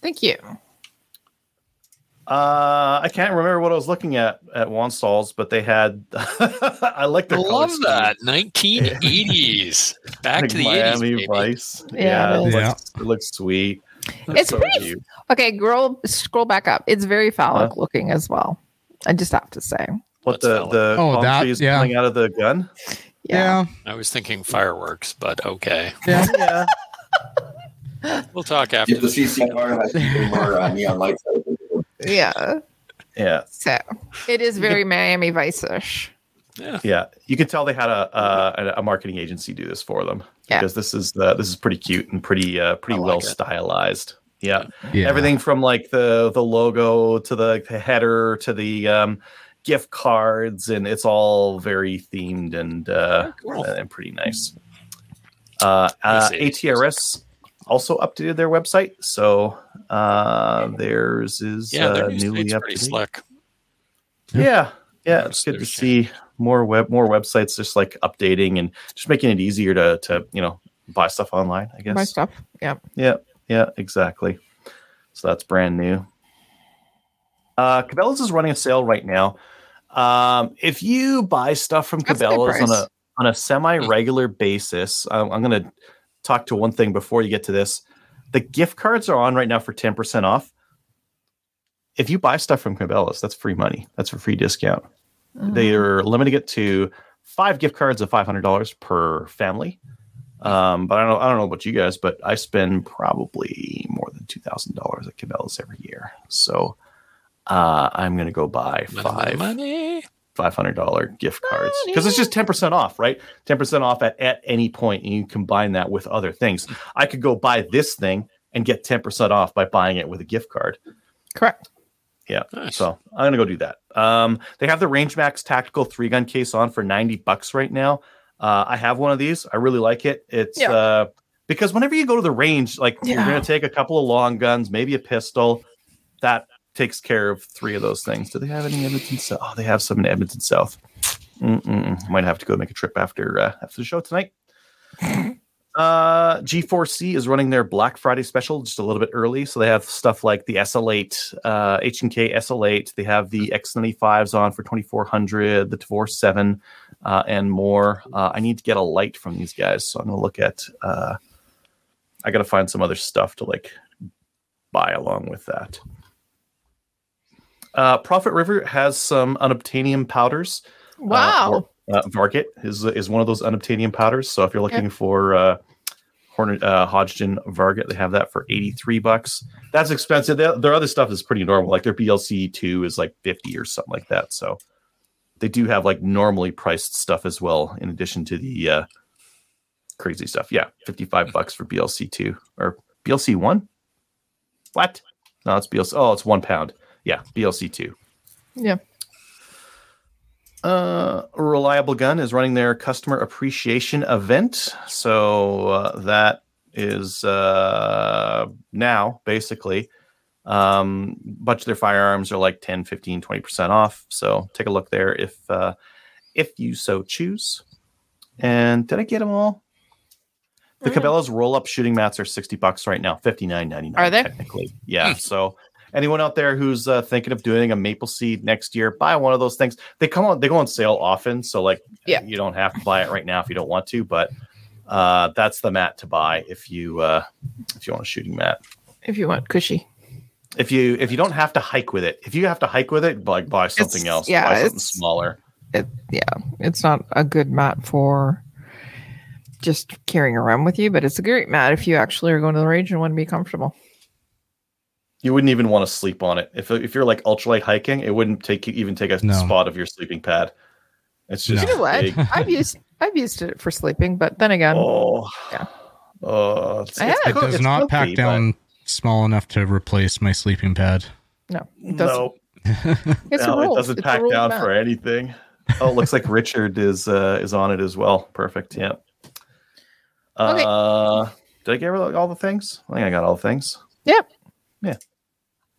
Thank you. Uh, I can't remember what I was looking at at Wansal's, but they had... I like the I love scheme. That. nineteen eighties. Back like to the Miami eighties, Vice. Baby. Yeah, yeah, it, yeah. Looks, it looks sweet. That's it's so pretty... Cute. Okay, scroll, scroll back up. It's very phallic uh-huh. looking as well. I just have to say. What, What's the, the palm oh, trees yeah. coming out of the gun? Yeah. yeah, I was thinking fireworks, but okay. Yeah, yeah. We'll talk after the C C F R has more uh, neon lights. Yeah, yeah. So it is very Miami Vice-ish. Yeah, yeah. You can tell they had a uh, a marketing agency do this for them yeah. because this is the this is pretty cute and pretty uh, pretty like well it. stylized. Yeah. yeah, everything from like the the logo to the, the header to the. Um, gift cards, and it's all very themed and uh, oh, cool. and pretty nice. Uh, uh, A T R S also updated their website, so uh, theirs is yeah, uh, newly updated. Yeah, yeah, yeah it's good to see more web more websites just like updating and just making it easier to to you know buy stuff online. I guess buy stuff. Yeah, yeah, yeah, exactly. So that's brand new. Uh, Cabela's is running a sale right now. Um, if you buy stuff from That's Cabela's on a on a semi-regular basis, I'm, I'm going to talk to one thing before you get to this. The gift cards are on right now for ten percent off. if you buy stuff from Cabela's, that's free money. That's a free discount. Mm. They are limiting it to five gift cards of five hundred dollars per family. Um, but I don't know, I don't know about you guys, but I spend probably more than two thousand dollars at Cabela's every year. So uh, I'm going to go buy five money. five hundred dollars gift cards because it's just ten percent off, right? ten percent off at, at any point, and you combine that with other things. I could go buy this thing and get ten percent off by buying it with a gift card. Correct. Yeah. Nice. So I'm going to go do that. Um, they have the Range Max tactical three gun case on for ninety bucks right now. Uh, I have one of these. I really like it. It's yeah. uh, because whenever you go to the range, like yeah. you're going to take a couple of long guns, maybe a pistol. That takes care of three of those things. Do they have any Edmonton South? Oh, they have some in Edmonton South. Mm-mm. Might have to go make a trip after uh, after the show tonight. Uh, G four C is running their Black Friday special just a little bit early. So they have stuff like the S L eight, uh, H and K S L eight. They have the X ninety-fives on for twenty-four hundred, the Tavor seven, uh, and more. Uh, I need to get a light from these guys. So I'm going to look at, uh, I got to find some other stuff to like buy along with that. Uh, Prophet River has some unobtainium powders. Wow. Uh, or- Uh, Varget is is one of those unobtainium powders. So if you're looking yep. for uh, Horn, uh, Hodgdon Varget, they have that for eighty-three bucks. That's expensive. They, their other stuff is pretty normal. Like their B L C two is like fifty or something like that. So they do have like normally priced stuff as well, in addition to the uh, crazy stuff. Yeah, fifty-five bucks for B L C two or B L C one. What? No, it's B L C. Oh, it's one pound. Yeah, B L C two. Yeah. Uh, Reliable Gun is running their customer appreciation event. So uh, that is uh, now basically um, a bunch of their firearms are like ten, fifteen, twenty percent off. So take a look there if, uh, if you so choose. And did I get them all? The mm-hmm. Cabela's roll up shooting mats are sixty bucks right now. fifty-nine ninety-nine. Are they? Technically. Yeah. So anyone out there who's uh, thinking of doing a maple seed next year, buy one of those things. They come on, they go on sale often, so like yeah. you don't have to buy it right now if you don't want to. But uh, that's the mat to buy if you uh, if you want a shooting mat. If you want cushy. If you if you don't have to hike with it. If you have to hike with it, like buy something it's, else. Yeah, buy something it's, smaller. It, yeah, it's not a good mat for just carrying around with you, but it's a great mat if you actually are going to the range and want to be comfortable. You wouldn't even want to sleep on it. If if you're like ultralight hiking, it wouldn't take even take a no. spot of your sleeping pad. It's just you know what? I've used I've used it for sleeping, but then again, oh, yeah, oh, it's, it's, it does it's not milky, pack down but... small enough to replace my sleeping pad. No, it no, it's no it doesn't it's pack down mat. For anything. Oh, it looks like Richard is uh, is on it as well. Perfect. Yeah. Okay. Uh, did I get all the things? I think I got all the things. Yep. Yeah.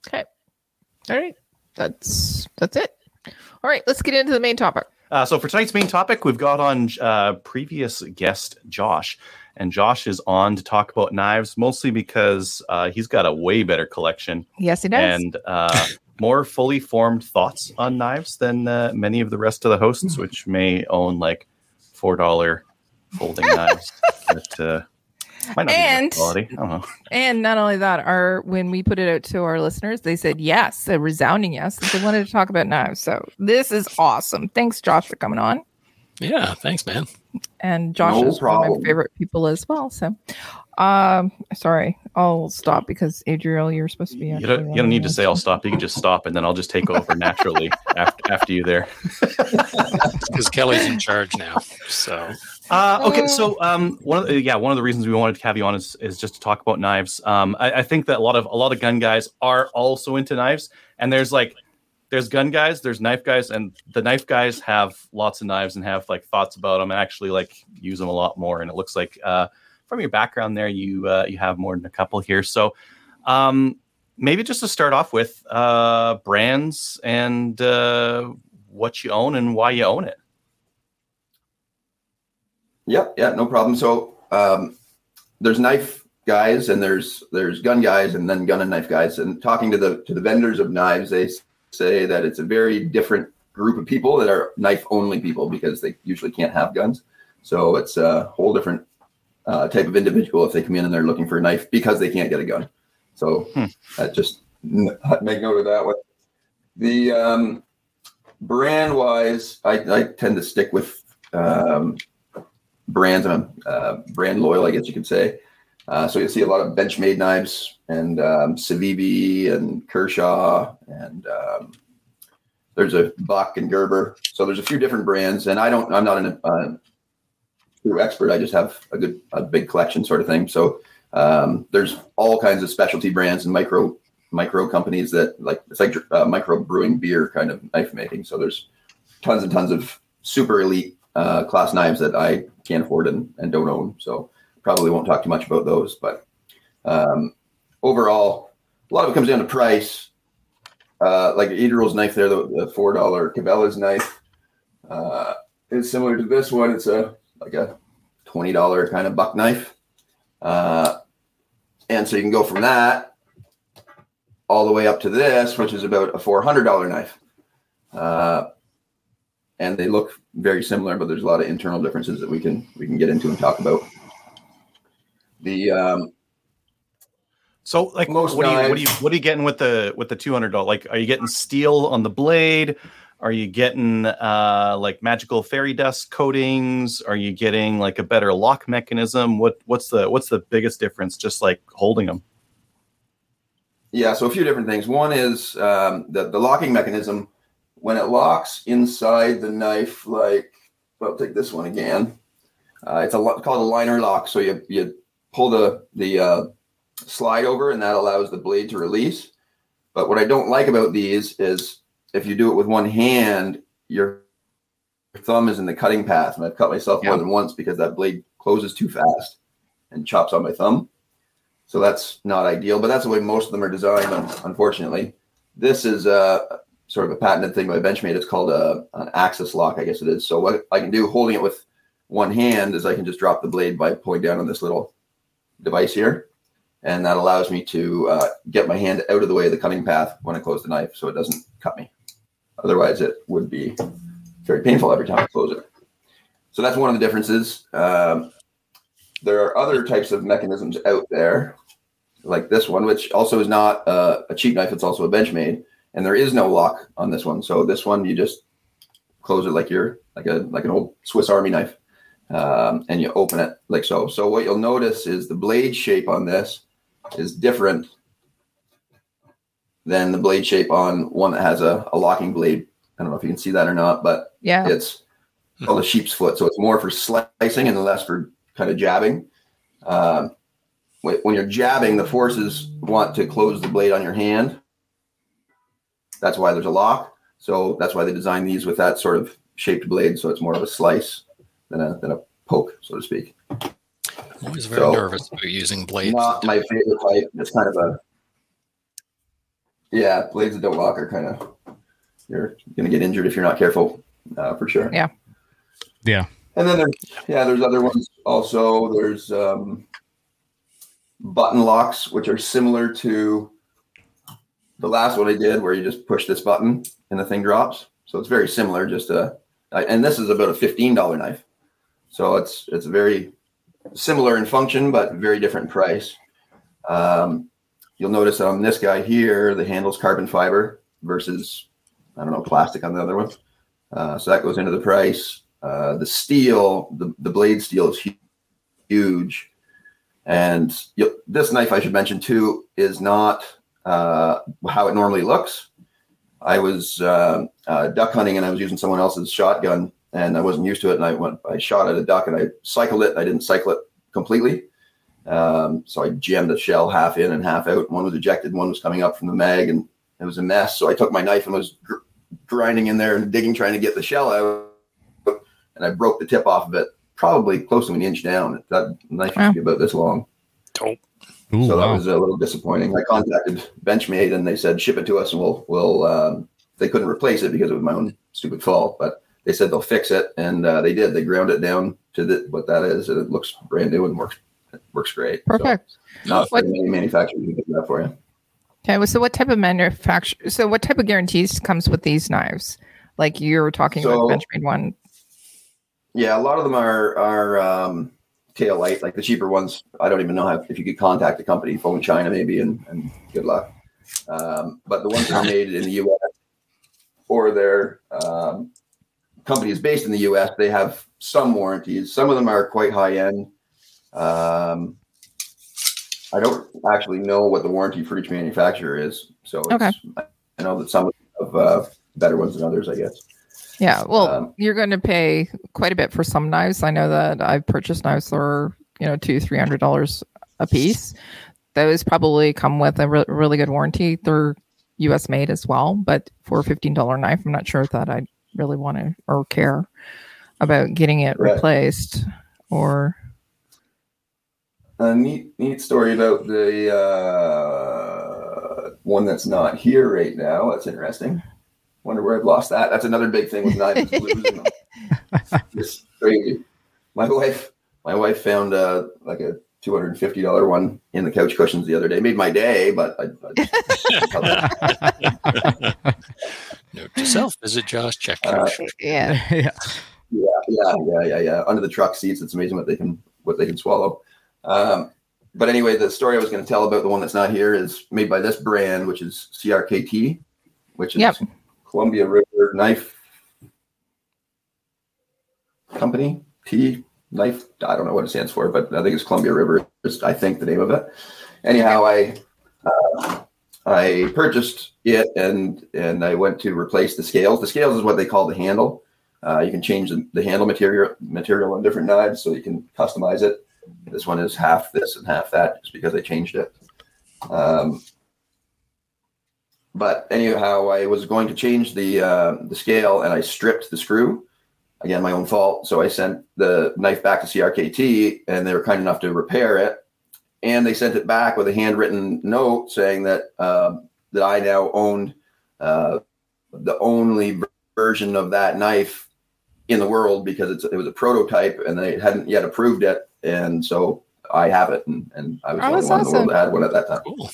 Okay. All right. That's that's it. All right. Let's get into the main topic. Uh, so for tonight's main topic, we've got on uh, previous guest Josh, and Josh is on to talk about knives, mostly because uh, he's got a way better collection. Yes, he does. And uh, more fully formed thoughts on knives than uh, many of the rest of the hosts, which may own like four dollars folding knives. But, uh, Might not and, I don't know. And not only that, our when we put it out to our listeners, they said yes, a resounding yes. They wanted to talk about knives. So this is awesome. Thanks, Josh, for coming on. Yeah, thanks, man. And Josh no is problem. One of my favorite people as well. So um sorry, I'll stop because Adriel, you're supposed to be on. You don't, you don't need to say I'll stop, you can just stop and then I'll just take over naturally after after you there. Because Kelly's in charge now. So Uh, okay, so um, one of the, yeah, one of the reasons we wanted to have you on is, is just to talk about knives. Um, I, I think that a lot of a lot of gun guys are also into knives, and there's like there's gun guys, there's knife guys, and the knife guys have lots of knives and have like thoughts about them and actually like use them a lot more. And it looks like uh, from your background there, you uh, you have more than a couple here. So um, maybe just to start off with uh, brands and uh, what you own and why you own it. Yeah, yeah, no problem. So um, there's knife guys and there's there's gun guys and then gun and knife guys. And talking to the to the vendors of knives, they say that it's a very different group of people that are knife only people because they usually can't have guns. So it's a whole different uh, type of individual if they come in and they're looking for a knife because they can't get a gun. So hmm. uh, just make note of that one. The um, brand wise, I, I tend to stick with um, brands. I'm uh, brand loyal, I guess you could say. Uh, so you'll see a lot of Benchmade knives and um, Civibi and Kershaw, and um, there's a Buck and Gerber. So there's a few different brands, and I don't. I'm not an uh, true expert. I just have a good, a big collection, sort of thing. So um, there's all kinds of specialty brands and micro micro companies that like it's like uh, micro brewing beer kind of knife making. So there's tons and tons of super elite uh, class knives that I can't afford and, and don't own. So. Probably won't talk too much about those, but um, overall, a lot of it comes down to price. Uh, like Adriel's knife there, the, the four dollar Cabela's knife uh, is similar to this one. It's a like a twenty dollar kind of buck knife. Uh, and so you can go from that all the way up to this, which is about a four hundred dollar knife. Uh, and they look very similar, but there's a lot of internal differences that we can we can get into and talk about. The um, so like most what knives, are you what are you what are you getting with the with the two hundred dollars? Like, are you getting steel on the blade? Are you getting uh like magical fairy dust coatings? Are you getting like a better lock mechanism? What what's the what's the biggest difference? Just like holding them. Yeah, so a few different things. One is um, the the locking mechanism. When it locks inside the knife, like well, I'll take this one again. Uh, it's a called a liner lock. So you you pull the, the uh, slide over, and that allows the blade to release. But what I don't like about these is if you do it with one hand, your thumb is in the cutting path. And I've cut myself yeah. more than once because that blade closes too fast and chops on my thumb. So that's not ideal, but that's the way most of them are designed, unfortunately. This is uh, sort of a patented thing by Benchmade. It's called a, an axis lock, I guess it is. So what I can do holding it with one hand is I can just drop the blade by pulling down on this little device here, and that allows me to uh, get my hand out of the way of the cutting path when I close the knife, so it doesn't cut me. Otherwise, it would be very painful every time I close it. So that's one of the differences. Um, there are other types of mechanisms out there, like this one, which also is not uh, a cheap knife. It's also a Benchmade, and there is no lock on this one. So this one, you just close it like you're like a like an old Swiss Army knife. Um, and you open it like so. So what you'll notice is the blade shape on this is different than the blade shape on one that has a, a locking blade. I don't know if you can see that or not, but yeah, it's called a sheep's foot. So it's more for slicing and less for kind of jabbing. Um, when you're jabbing, the forces want to close the blade on your hand. That's why there's a lock. So that's why they designed these with that sort of shaped blade. So it's more of a slice than a, than a poke, so to speak. I'm always very so, nervous about using blades. Not my favorite type. It's kind of a, yeah, blades that don't lock are kind of, you're going to get injured if you're not careful, uh, for sure. Yeah. Yeah. And then there's, yeah, there's other ones also. There's um, button locks, which are similar to the last one I did where you just push this button and the thing drops. So it's very similar, just a, and this is about a fifteen dollar knife. So it's it's very similar in function, but very different in price. Um, you'll notice that on this guy here, the handle's carbon fiber versus, I don't know, plastic on the other one. Uh, so that goes into the price. Uh, the steel, the, the blade steel is huge. And you'll, this knife, I should mention too, is not uh, how it normally looks. I was uh, uh, duck hunting, and I was using someone else's shotgun, and I wasn't used to it. And I went, I shot at a duck, and I cycled it. I didn't cycle it completely, um, so I jammed the shell half in and half out. One was ejected, one was coming up from the mag, and it was a mess. So I took my knife and was gr- grinding in there and digging, trying to get the shell out, and I broke the tip off of it, probably close to an inch down. That knife used to be about this long. Dope. Ooh, so that wow. was a little disappointing. I contacted Benchmade, and they said, ship it to us, and we'll, we'll, um, they couldn't replace it because it was my own stupid fault, but they said they'll fix it. And, uh, they did, they ground it down to the, what that is. And it looks brand new and works, it works great. Perfect. So, not what, many manufacturers can do that for you. Okay. Well, so what type of manufacturer, so what type of guarantees comes with these knives? Like you were talking so, about the Benchmade one. Yeah. A lot of them are, are, um, tail light, like the cheaper ones. I don't even know how, if you could contact a company, phone China maybe, and, and good luck. Um, but the ones that are made in the U S or their um, company is based in the U S, they have some warranties. Some of them are quite high end. Um, I don't actually know what the warranty for each manufacturer is. So it's, okay. I know that some of uh, better ones than others, I guess. Yeah. Well, um, you're going to pay quite a bit for some knives. I know that I've purchased knives for, you know, two, three hundred dollars a piece. Those probably come with a re- really good warranty. They're U S made as well, but for a fifteen dollar knife, I'm not sure that I really want to or care about getting it right. replaced or. A neat, neat story about the uh, one that's not here right now. That's interesting. Wonder where I've lost that. That's another big thing with knives. Losing them. Just crazy. My wife, my wife found uh, like a two hundred fifty dollars one in the couch cushions the other day. Made my day, but I, I note to self, visit Josh, check uh, yeah. yeah. Yeah, yeah, yeah, yeah, yeah. Under the truck seats, it's amazing what they can what they can swallow. Um, but anyway, the story I was going to tell about the one that's not here is made by this brand, which is C R K T, which is yep. Columbia River Knife Company, T Knife. I don't know what it stands for, but I think it's Columbia River. Is, I think the name of it. Anyhow, I uh, I purchased it and and I went to replace the scales. The scales is what they call the handle. Uh, you can change the, the handle material material on different knives, so you can customize it. This one is half this and half that just because I changed it. Um, but anyhow, I was going to change the uh, the scale and I stripped the screw. Again, my own fault. So I sent the knife back to C R K T and they were kind enough to repair it. And they sent it back with a handwritten note saying that uh, that I now owned uh, the only version of that knife in the world because it's, it was a prototype and they hadn't yet approved it. And so I have it, and, and I was, I was the only awesome. one in the world that had one at that time. Cool.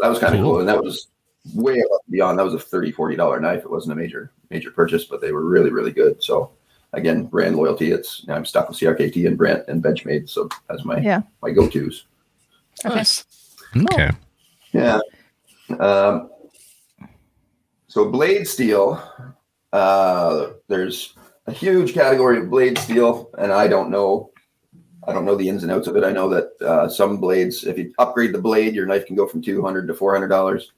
That was kind of cool. cool, and that was way above and beyond. That was a thirty dollars, forty dollars knife. It wasn't a major major purchase, but they were really, really good. So, again, brand loyalty. It's now I'm stuck with C R K T and Brent and Benchmade, so that's my yeah. my go-tos. Okay. Nice. Okay. Yeah. Um, so blade steel, uh, there's a huge category of blade steel, and I don't know. I don't know the ins and outs of it. I know that uh, some blades, if you upgrade the blade, your knife can go from two hundred dollars to four hundred dollars.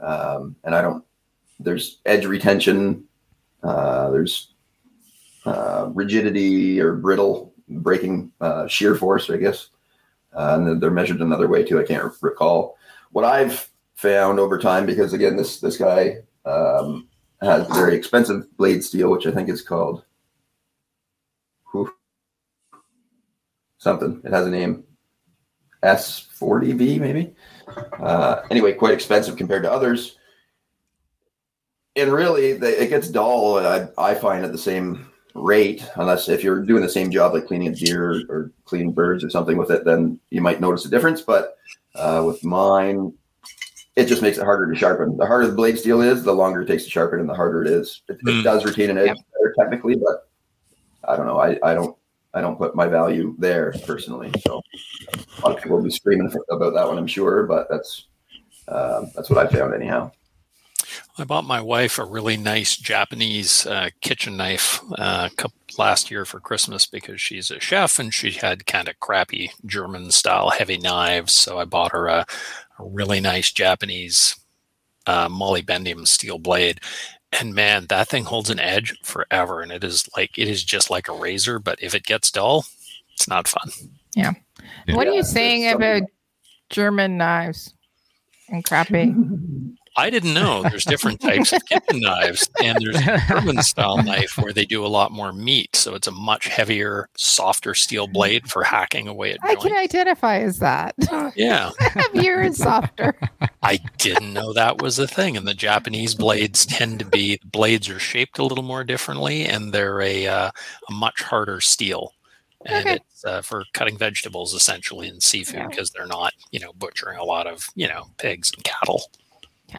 Um, and I don't, there's edge retention. Uh, there's uh, rigidity or brittle breaking uh, shear force, I guess. Uh, and then they're measured another way too. I can't recall what I've found over time, because again, this, this guy um, has very expensive blade steel, which I think is called something. It has a name, S forty V maybe. Uh, anyway, quite expensive compared to others. And really, they, it gets dull, I, I find, at the same rate, unless if you're doing the same job, like cleaning a deer or, or cleaning birds or something with it, then you might notice a difference. But uh, with mine, it just makes it harder to sharpen. The harder the blade steel is, the longer it takes to sharpen and the harder it is. It, mm. it does retain an edge better technically, but I don't know. I, I don't. I don't put my value there personally. So a lot of people will be screaming about that one, I'm sure, but that's uh, that's what I found anyhow. I bought my wife a really nice Japanese uh, kitchen knife uh, last year for Christmas because she's a chef and she had kind of crappy German style heavy knives. So I bought her a, a really nice Japanese uh, molybdenum steel blade. And man, that thing holds an edge forever. And it is like, it is just like a razor, but if it gets dull, it's not fun. Yeah. yeah. What are you saying about German knives and crappy? I didn't know. There's different types of kitchen knives, and there's a German style knife where they do a lot more meat. So it's a much heavier, softer steel blade for hacking away at joints. I can identify as that. Yeah. Heavier and softer. I didn't know that was a thing. And the Japanese blades tend to be, blades are shaped a little more differently, and they're a, uh, a much harder steel. And okay. it's uh, for cutting vegetables, essentially, and seafood, because yeah. they're not, you know, butchering a lot of, you know, pigs and cattle. Yeah.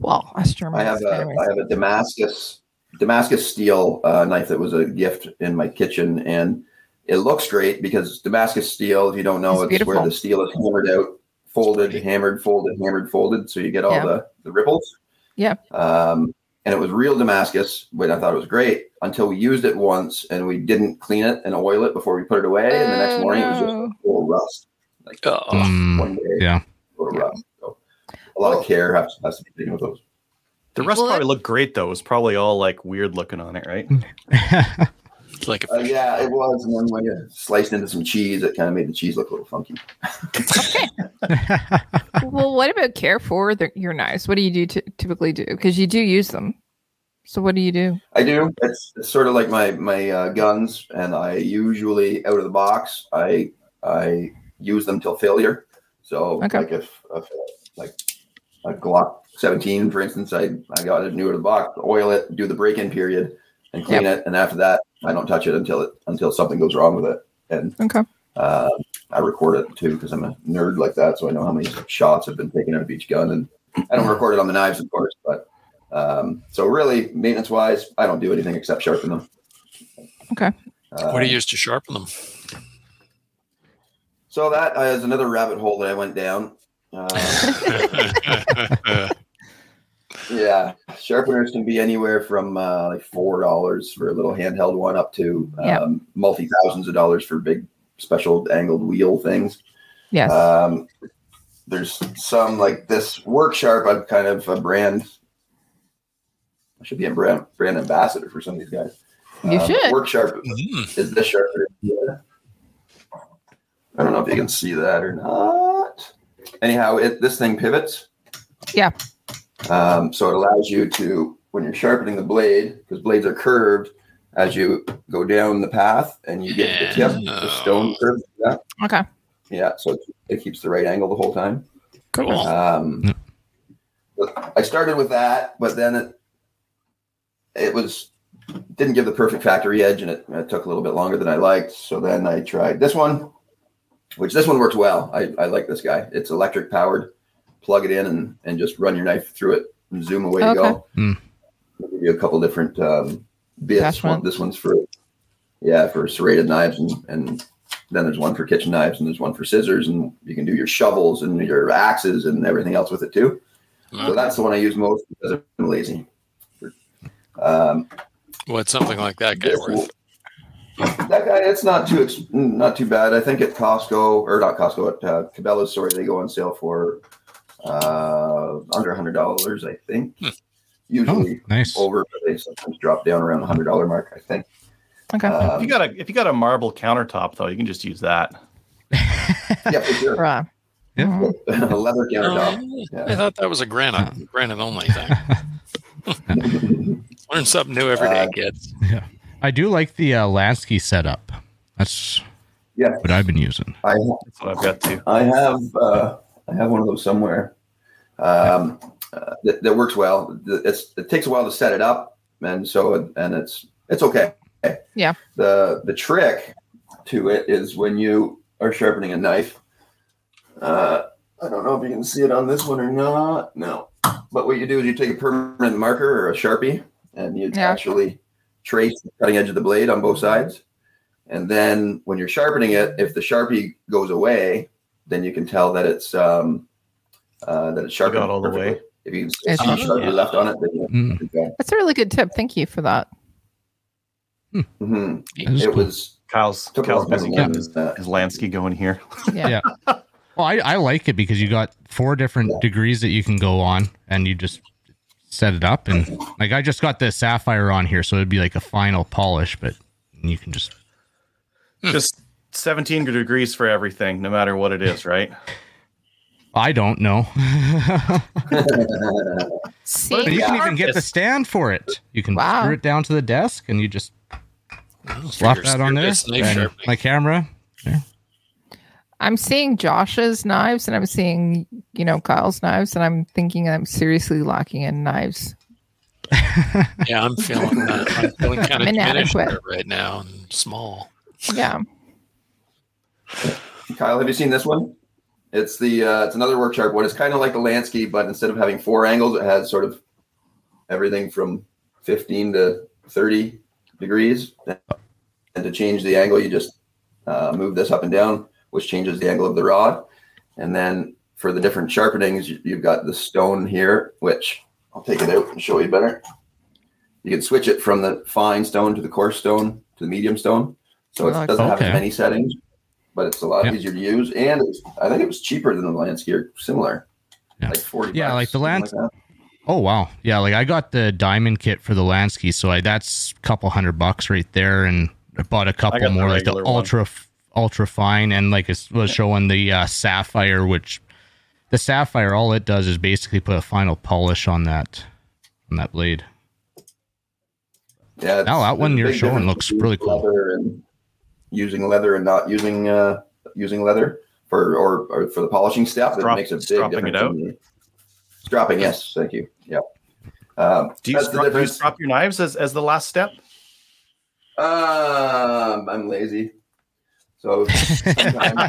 Well, I, I, have a, I have a Damascus Damascus steel uh, knife that was a gift in my kitchen, and it looks great because Damascus steel, if you don't know, it's, it's beautiful. Where the steel is hammered out, folded, hammered, folded, hammered, folded, so you get all yeah. the, the ripples. Yeah. Um, and it was real Damascus, but I thought it was great until we used it once and we didn't clean it and oil it before we put it away. Uh, and the next morning it was just full of rust. Like um, one day, yeah, full of rust. So a lot well, of care has, has to be taken with those. The rust well, probably looked great though. It was probably all like weird looking on it, right? It's like a uh, yeah, it was. And then when you sliced into some cheese, it kind of made the cheese look a little funky. Okay. Well, what about care for the, your knives? What do you do to, typically do? Because you do use them. So what do you do? I do. It's, it's sort of like my my uh, guns, and I usually out of the box, I I use them till failure. So okay. like if, if like a Glock seventeen, for instance, I I got it new out of the box, oil it, do the break-in period, and clean yep. it, and after that, I don't touch it until it until something goes wrong with it. And okay. uh, I record it too because I'm a nerd like that, so I know how many shots have been taken out of each gun. And I don't record it on the knives, of course, but um, so really maintenance wise, I don't do anything except sharpen them. Okay. Uh, what do you use to sharpen them? So that is another rabbit hole that I went down. Uh, Yeah, sharpeners can be anywhere from uh, like four dollars for a little handheld one up to um, yeah. multi thousands of dollars for big special angled wheel things. Yes, um, there's some like this Work Sharp. I'm kind of a brand. I should be a brand brand ambassador for some of these guys. You um, should. Work Sharp mm-hmm. is the sharpener. Yeah. I don't know if you can see that or not. Anyhow, it this thing pivots. Yeah. Um, so it allows you to, when you're sharpening the blade, because blades are curved as you go down the path and you get yeah, to the tip, no. the stone curve. Yeah. Okay. Yeah. So it, it keeps the right angle the whole time. Cool. Um, I started with that, but then it, it was, didn't give the perfect factory edge and it, it took a little bit longer than I liked. So then I tried this one, which this one works well. I, I like this guy. It's electric powered. Plug it in and, and just run your knife through it and zoom away okay. to go. Mm. I'll give you a couple different um, bits. One. This one's for, yeah, for serrated knives. And, and then there's one for kitchen knives and there's one for scissors. And you can do your shovels and your axes and everything else with it too. Okay. So that's the one I use most because I'm lazy. Um, What's something like that guy worth? That guy, it's not too not too bad. I think at Costco, or not Costco, at uh, Cabela's, sorry, they go on sale for uh under a hundred dollars, I think. hmm. Usually oh, nice. Over, but they sometimes drop down around the hundred dollar mark, I think. Okay. um, if you got a if you got a marble countertop though, you can just use that. Yeah, for sure. Right. Yeah. A leather countertop. No, yeah. I thought that was a granite granite only thing. Learn something new every day, uh, kids. Yeah, I do like the uh, Lansky setup. That's yeah what I've been using. I have, that's what I've got too. I have uh I have one of those somewhere um, uh, that, that works well. It's, it takes a while to set it up, and so it, and it's it's okay. Yeah. The the trick to it is when you are sharpening a knife. Uh, I don't know if you can see it on this one or not. No. But what you do is you take a permanent marker or a Sharpie, and you yeah. actually trace the cutting edge of the blade on both sides. And then when you're sharpening it, if the Sharpie goes away, then you can tell that it's um, uh, that it's sharpened all the way. If you see Sharpie yeah. left on it, then you mm. okay. That's a really good tip. Thank you for that. Mm-hmm. It cool. was Kyle's. Kyle's busy getting his, uh, his Lansky going here. Yeah. yeah. Well, I, I like it because you got four different yeah. degrees that you can go on, and you just set it up. And like I just got the sapphire on here, so it'd be like a final polish, but you can just just. seventeen degrees for everything, no matter what it is, right? I don't know. See, but you can even get the stand for it. You can wow. screw it down to the desk, and you just oh, slap that on there. My camera. Yeah. I'm seeing Josh's knives, and I'm seeing you know Kyle's knives, and I'm thinking I'm seriously lacking in knives. Yeah, I'm feeling that. I'm feeling kind of diminished right now and small. Yeah. Kyle, have you seen this one? It's the uh, it's another Work Sharp one. It's kind of like the Lansky, but instead of having four angles, it has sort of everything from fifteen to thirty degrees. And to change the angle, you just uh, move this up and down, which changes the angle of the rod. And then for the different sharpenings, you've got the stone here, which I'll take it out and show you better. You can switch it from the fine stone to the coarse stone to the medium stone. So it oh, doesn't okay. have as many settings, but it's a lot yeah. easier to use. And it was, I think it was cheaper than the Lansky or similar. Yeah. Like forty Yeah, bucks, like the Lansky. Like oh, wow. Yeah, like I got the diamond kit for the Lansky. So I, that's a couple hundred bucks right there. And I bought a couple more, the like the one. ultra ultra fine. And like it was showing the uh, sapphire, which the sapphire, all it does is basically put a final polish on that on that blade. Yeah, now that one you're showing looks really cool. And using leather and not using uh, using leather for or, or for the polishing step, that makes a big dropping difference. Dropping it out. It's dropping, yes, thank you. Yeah. Um, do, you drop, do you drop your knives as, as the last step? Um, I'm lazy, so sometimes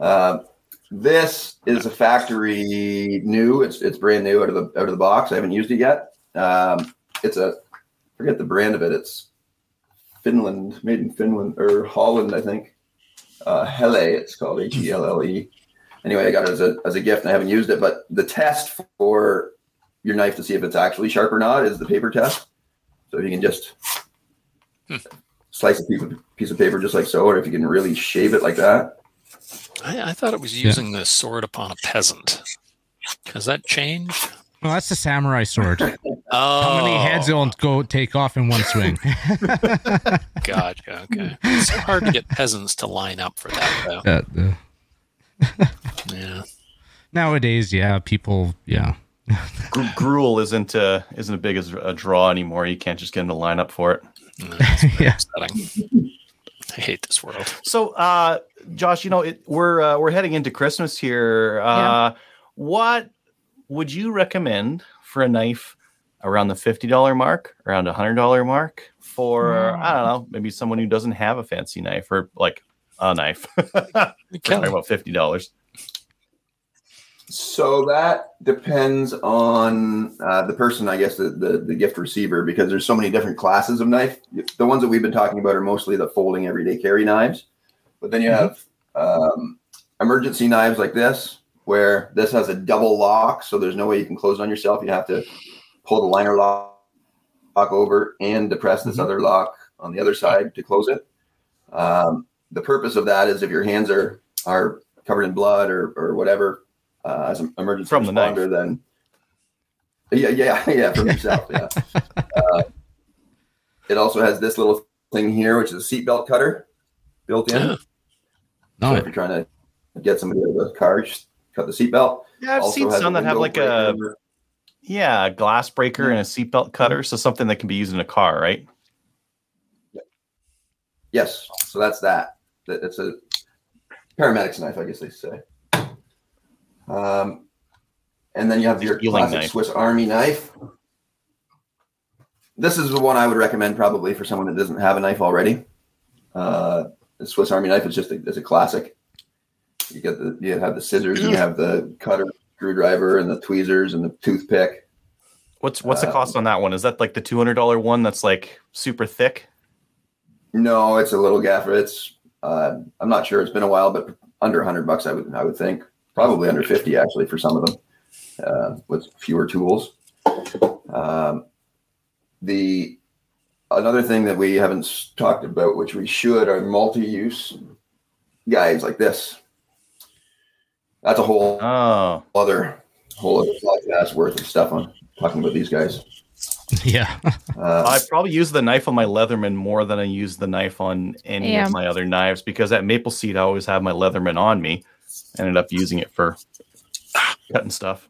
uh, this is a factory new. It's it's brand new out of the out of the box. I haven't used it yet. Um, it's a forget the brand of it. It's Finland, made in Finland or Holland, I think. Uh, Hele, it's called H E L L E. Anyway, I got it as a as a gift, and I haven't used it. But the test for your knife to see if it's actually sharp or not is the paper test. So you can just slice a piece of, piece of paper just like so, or if you can really shave it like that. I, I thought it was using yeah. the sword upon a peasant. Has that changed? Well, that's the samurai sword. Oh. How many heads it'll go take off in one swing? Gotcha. Okay. It's hard to get peasants to line up for that, though. That, uh... yeah. Nowadays, yeah, people, yeah. Gr- gruel isn't uh, isn't as big as a draw anymore. You can't just get them to line up for it. No, that's yeah. upsetting. I hate this world. So, uh, Josh, you know, it, we're uh, we're heading into Christmas here. Uh, yeah. What would you recommend for a knife around the fifty dollars mark, around a one hundred dollars mark for, mm. I don't know, maybe someone who doesn't have a fancy knife or like a knife? We're talking about fifty dollars. So that depends on uh, the person, I guess, the, the, the gift receiver, because there's so many different classes of knife. The ones that we've been talking about are mostly the folding everyday carry knives. But then you have um, emergency knives like this, where this has a double lock, so there's no way you can close on yourself. You have to pull the liner lock, lock over and depress this mm-hmm. other lock on the other side to close it. Um, the purpose of that is if your hands are, are covered in blood or, or whatever, Uh, as an emergency from the responder, then yeah, yeah, yeah, from yourself, yeah. Uh, it also has this little thing here, which is a seatbelt cutter built in. Yeah. No, so if you're trying to get somebody out of the car, just cut the seatbelt. Yeah, I've also seen some that have like a over. yeah, a glass breaker mm-hmm. and a seatbelt cutter, so something that can be used in a car, right? Yeah. Yes, so that's that. It's a paramedic's knife, I guess they say. Um, and then you have your classic knife. Swiss Army knife. This is the one I would recommend probably for someone that doesn't have a knife already. Uh, the Swiss Army knife is just a, it's a classic. You get the you have the scissors, you have the cutter, screwdriver, and the tweezers and the toothpick. What's what's um, the cost on that one? Is that like the two hundred dollars one that's like super thick? No, it's a little gaffer. It's uh, I'm not sure. It's been a while, but under one hundred bucks, I would I would think. Probably under fifty actually for some of them uh, with fewer tools. Um, the another thing that we haven't talked about, which we should, are multi-use guides like this. That's a whole oh. other whole other podcast worth of stuff on talking about these guys. Yeah, uh, I probably use the knife on my Leatherman more than I use the knife on any yeah. of my other knives because at Maple Seed I always have my Leatherman on me. Ended up using it for cutting stuff.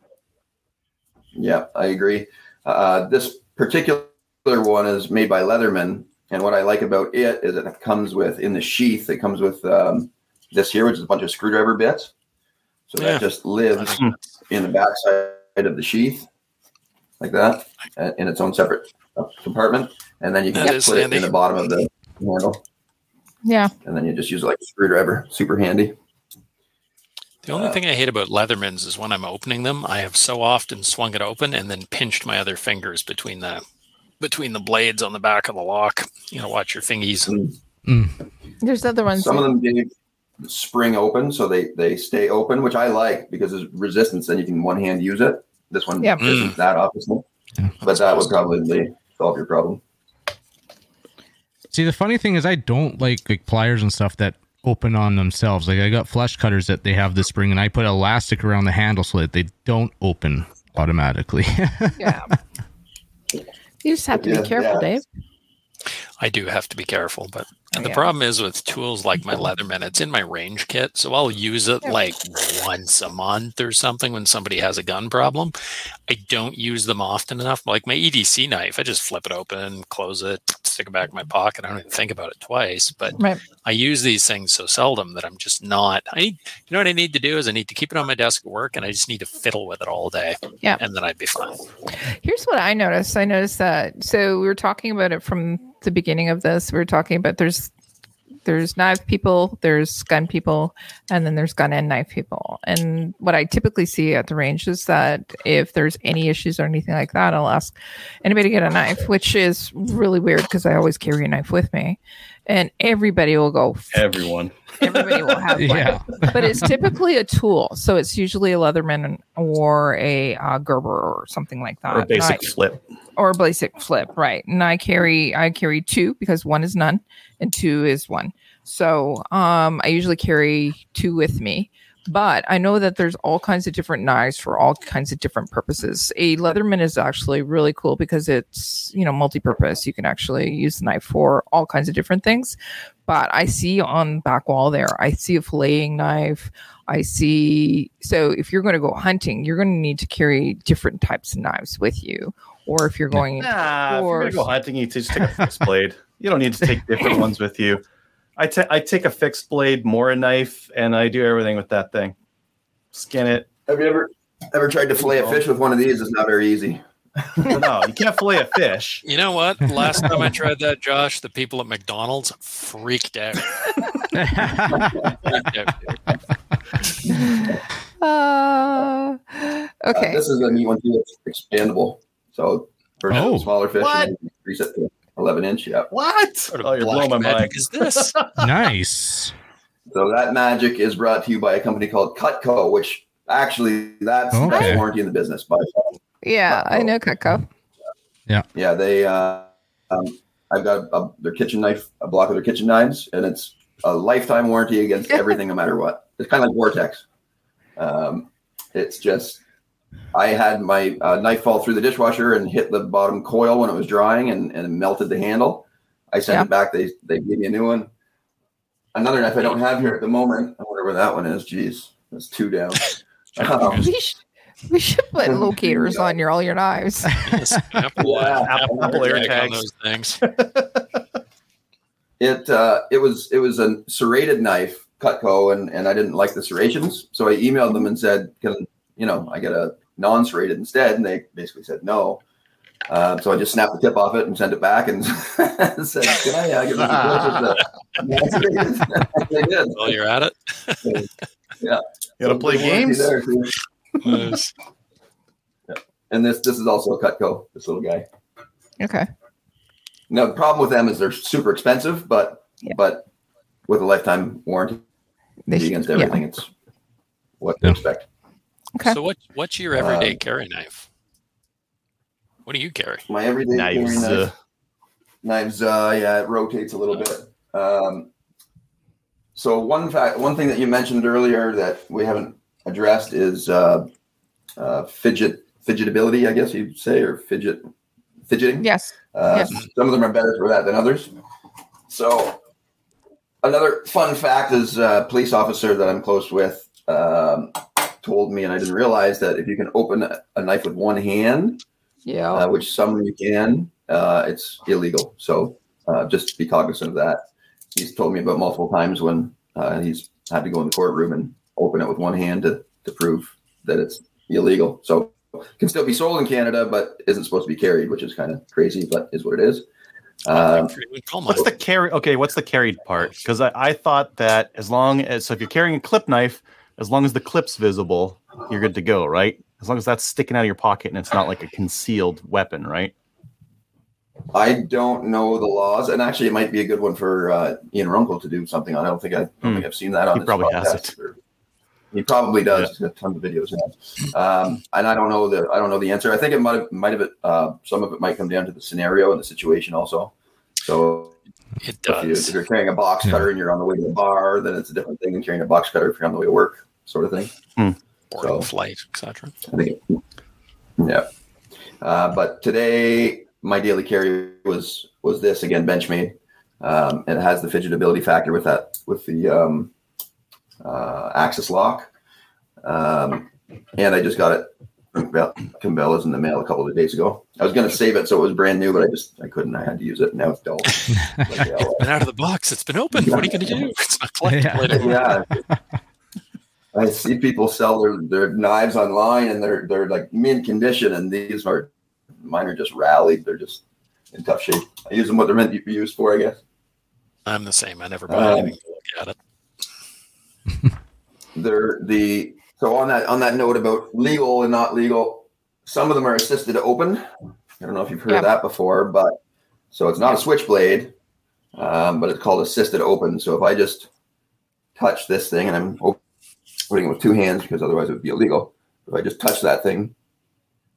Yeah, I agree. Uh, this particular one is made by Leatherman, and what I like about it is it comes with in the sheath. It comes with um, this here, which is a bunch of screwdriver bits, so yeah. that just lives in the backside of the sheath, like that, in its own separate compartment, and then you can put handy. it in the bottom of the handle. Yeah, and then you just use it like a screwdriver. Super handy. The only thing I hate about Leathermans is when I'm opening them, I have so often swung it open and then pinched my other fingers between the between the blades on the back of the lock. You know, watch your fingies. And, mm. There's other ones. Some of them did spring open, so they, they stay open, which I like because there's resistance and you can one hand use it. This one yeah. is not, obviously. Yeah. But that would probably solve your problem. See, the funny thing is I don't like, like pliers and stuff that open on themselves. Like I got flesh cutters that they have this spring, and I put elastic around the handle so that they don't open automatically. Yeah. You just have to yeah, be careful, yeah. Dave. I do have to be careful, but and the yeah. problem is with tools like my Leatherman, it's in my range kit, so I'll use it like once a month or something when somebody has a gun problem. I don't use them often enough. Like my E D C knife, I just flip it open, close it, stick it back in my pocket. I don't even think about it twice, but right. I use these things so seldom that I'm just not. I need, you know what I need to do is I need to keep it on my desk at work, and I just need to fiddle with it all day, yeah. and then I'd be fine. Here's what I noticed. I noticed that, so we were talking about it from the beginning of this, we were talking about there's there's knife people, there's gun people, and then there's gun and knife people. And what I typically see at the range is that if there's any issues or anything like that, I'll ask anybody to get a knife, which is really weird because I always carry a knife with me. And everybody will go. Everyone. Everybody will have one. Yeah. But it's typically a tool. So it's usually a Leatherman or a uh, Gerber or something like that. Or a basic I, flip. Or a basic flip, right. And I carry I carry two because one is none and two is one. So um, I usually carry two with me. But I know that there's all kinds of different knives for all kinds of different purposes. A Leatherman is actually really cool because it's, you know, multi-purpose. You can actually use the knife for all kinds of different things. But I see on the back wall there, I see a filleting knife. I see. So if you're going to go hunting, you're going to need to carry different types of knives with you. Or if you're going nah, or if you're going to go hunting, you just take a fixed blade. You don't need to take different ones with you. I, t- I take a fixed blade, more a knife, and I do everything with that thing. Skin it. Have you ever ever tried to fillet a fish with one of these? It's not very easy. No, you can't fillet a fish. You know what? Last time I tried that, Josh, the people at McDonald's freaked out. uh, okay. Uh, this is a new one, too. It's expandable. So for oh. smaller fish, you can increase it to eleven inch, yeah. What? Oh, you're blowing my mind. Is this? Nice. So that magic is brought to you by a company called Cutco, which actually that's okay. That's warranty in the business. By yeah, Cutco. I know Cutco. Yeah. Yeah, they uh, um, I've got a, their kitchen knife, a block of their kitchen knives, and it's a lifetime warranty against everything no matter what. It's kind of like Vortex. Um, it's just I had my uh, knife fall through the dishwasher and hit the bottom coil when it was drying and, and melted the handle. I sent yeah. it back. They they gave me a new one. Another knife I don't have here at the moment. I wonder where that one is. Jeez, that's two down. Um, we, should, we should put locators yeah. on your all your knives. Yes, Apple, yeah, Apple, Apple Air tags. Those things. it uh, it was it was a serrated knife, Cutco, and and I didn't like the serrations, so I emailed them and said, "Can you know, I get a non-serrated instead," and they basically said no. Uh, so I just snapped the tip off it and sent it back and said, "Can I uh, get rid of the non-serrated?" They did. Well, you're at it. So, yeah, you gotta so play games. There, nice. Yeah. And this this is also a Cutco. This little guy. Okay. Now the problem with them is they're super expensive, but yeah. but with a lifetime warranty they against should, everything, yeah. it's what yeah. to expect. Okay. So what what's your everyday uh, carry knife? What do you carry? My everyday knives, carry knife. Uh, knives, uh, yeah, it rotates a little uh, bit. Um, so one fact, one thing that you mentioned earlier that we haven't addressed is uh, uh, fidget fidgetability, I guess you'd say, or fidget fidgeting. Yes. Uh, yes. Some of them are better for that than others. So another fun fact is a police officer that I'm close with. Um, told me, and I didn't realize that if you can open a, a knife with one hand, yeah, uh, which some you can, uh, it's illegal. So uh, just be cognizant of that. He's told me about multiple times when uh, he's had to go in the courtroom and open it with one hand to, to prove that it's illegal. So it can still be sold in Canada, but isn't supposed to be carried, which is kind of crazy, but is what it is. Um, what's the carry? Okay, what's the carried part? Because I, I thought that as long as, so if you're carrying a clip knife, as long as the clip's visible, you're good to go, right? As long as that's sticking out of your pocket and it's not like a concealed weapon, right? I don't know the laws, and actually, it might be a good one for uh, Ian Runkle to do something on. I don't think I don't mm. think I've seen that on. He this probably podcast has it. Or, He probably does. Yeah. He's got tons of videos now. Um, and I don't know the I don't know the answer. I think it might have might have uh, some of it might come down to the scenario and the situation also. So it does. If, you, if you're carrying a box cutter yeah. and you're on the way to the bar, then it's a different thing than carrying a box cutter if you're on the way to work, sort of thing. Mm. Boarding so, flight, et cetera. I think. It, yeah. Uh, but today, my daily carry was was this again, Benchmade. Um, and it has the fidgetability factor with that with the um, uh, axis lock. Um, and I just got it from Cabela's in the mail a couple of days ago. I was going to save it so it was brand new, but I just I couldn't. I had to use it. Now it's dull. Like, yeah, well, it's been out of the box. It's been open. What are you going to do? It's not collectible. Yeah. yeah. I see people sell their, their knives online, and they're they're like mint condition, and these are mine are just rallied. They're just in tough shape. I use them what they're meant to be used for, I guess. I'm the same. I never buy um, anything to look at it. They're the so on that on that note about legal and not legal. Some of them are assisted open. I don't know if you've heard yeah. of that before, but so it's not a switchblade, um, but it's called assisted open. So if I just touch this thing and I'm open. Putting it with two hands because otherwise it would be illegal. If I just touch that thing,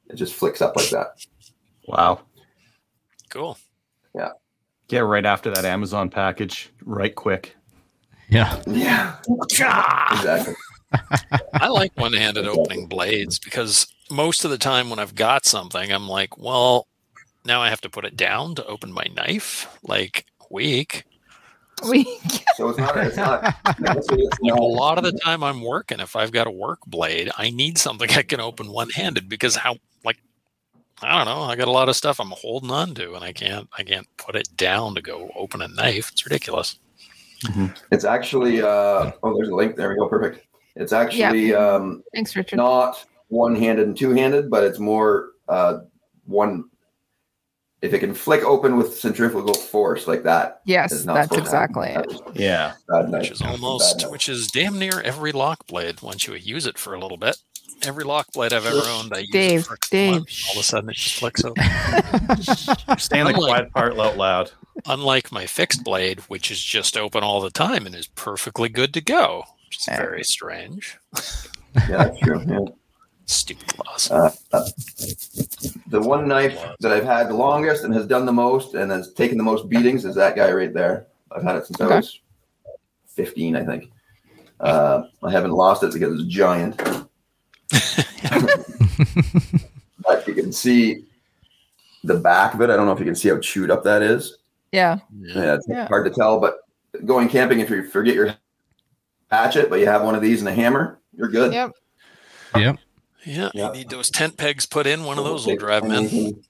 it just flicks up like that. Wow. Cool. Yeah. Yeah, right after that Amazon package, right quick. Yeah. Yeah. Exactly. I like one-handed opening blades because most of the time when I've got something, I'm like, well, now I have to put it down to open my knife. Like, weak. So it's not, it's not, it's not. A lot of the time I'm working, if I've got a work blade, I need something I can open one-handed because how, like, I don't know, I got a lot of stuff I'm holding on to and I can't, I can't put it down to go open a knife. It's ridiculous. Mm-hmm. It's actually, uh, oh, there's a link. There we go. Perfect. It's actually, yeah. um, thanks, Richard. Not one-handed and two-handed, but it's more, uh, one. If it can flick open with centrifugal force like that. Yes, that's exactly it. Yeah. Which is almost, which is damn near every lock blade once you use it for a little bit. Every lock blade I've ever owned, I use Dave, it for Dave. All of a sudden it just flicks open. Stay in the quiet part out loud. Unlike my fixed blade, which is just open all the time and is perfectly good to go, which is very strange. Yeah, that's true. Yeah. Stupid loss. Uh, uh, the one knife that I've had the longest and has done the most and has taken the most beatings is that guy right there. I've had it since okay. I was fifteen, I think. Uh, I haven't lost it because it's giant. But you can see the back of it. I don't know if you can see how chewed up that is. Yeah. Yeah, it's yeah. hard to tell, but going camping, if you forget your hatchet, but you have one of these and a hammer, you're good. Yep. Yep. Yeah, yeah, you need those tent pegs put in. One of those will drive them in.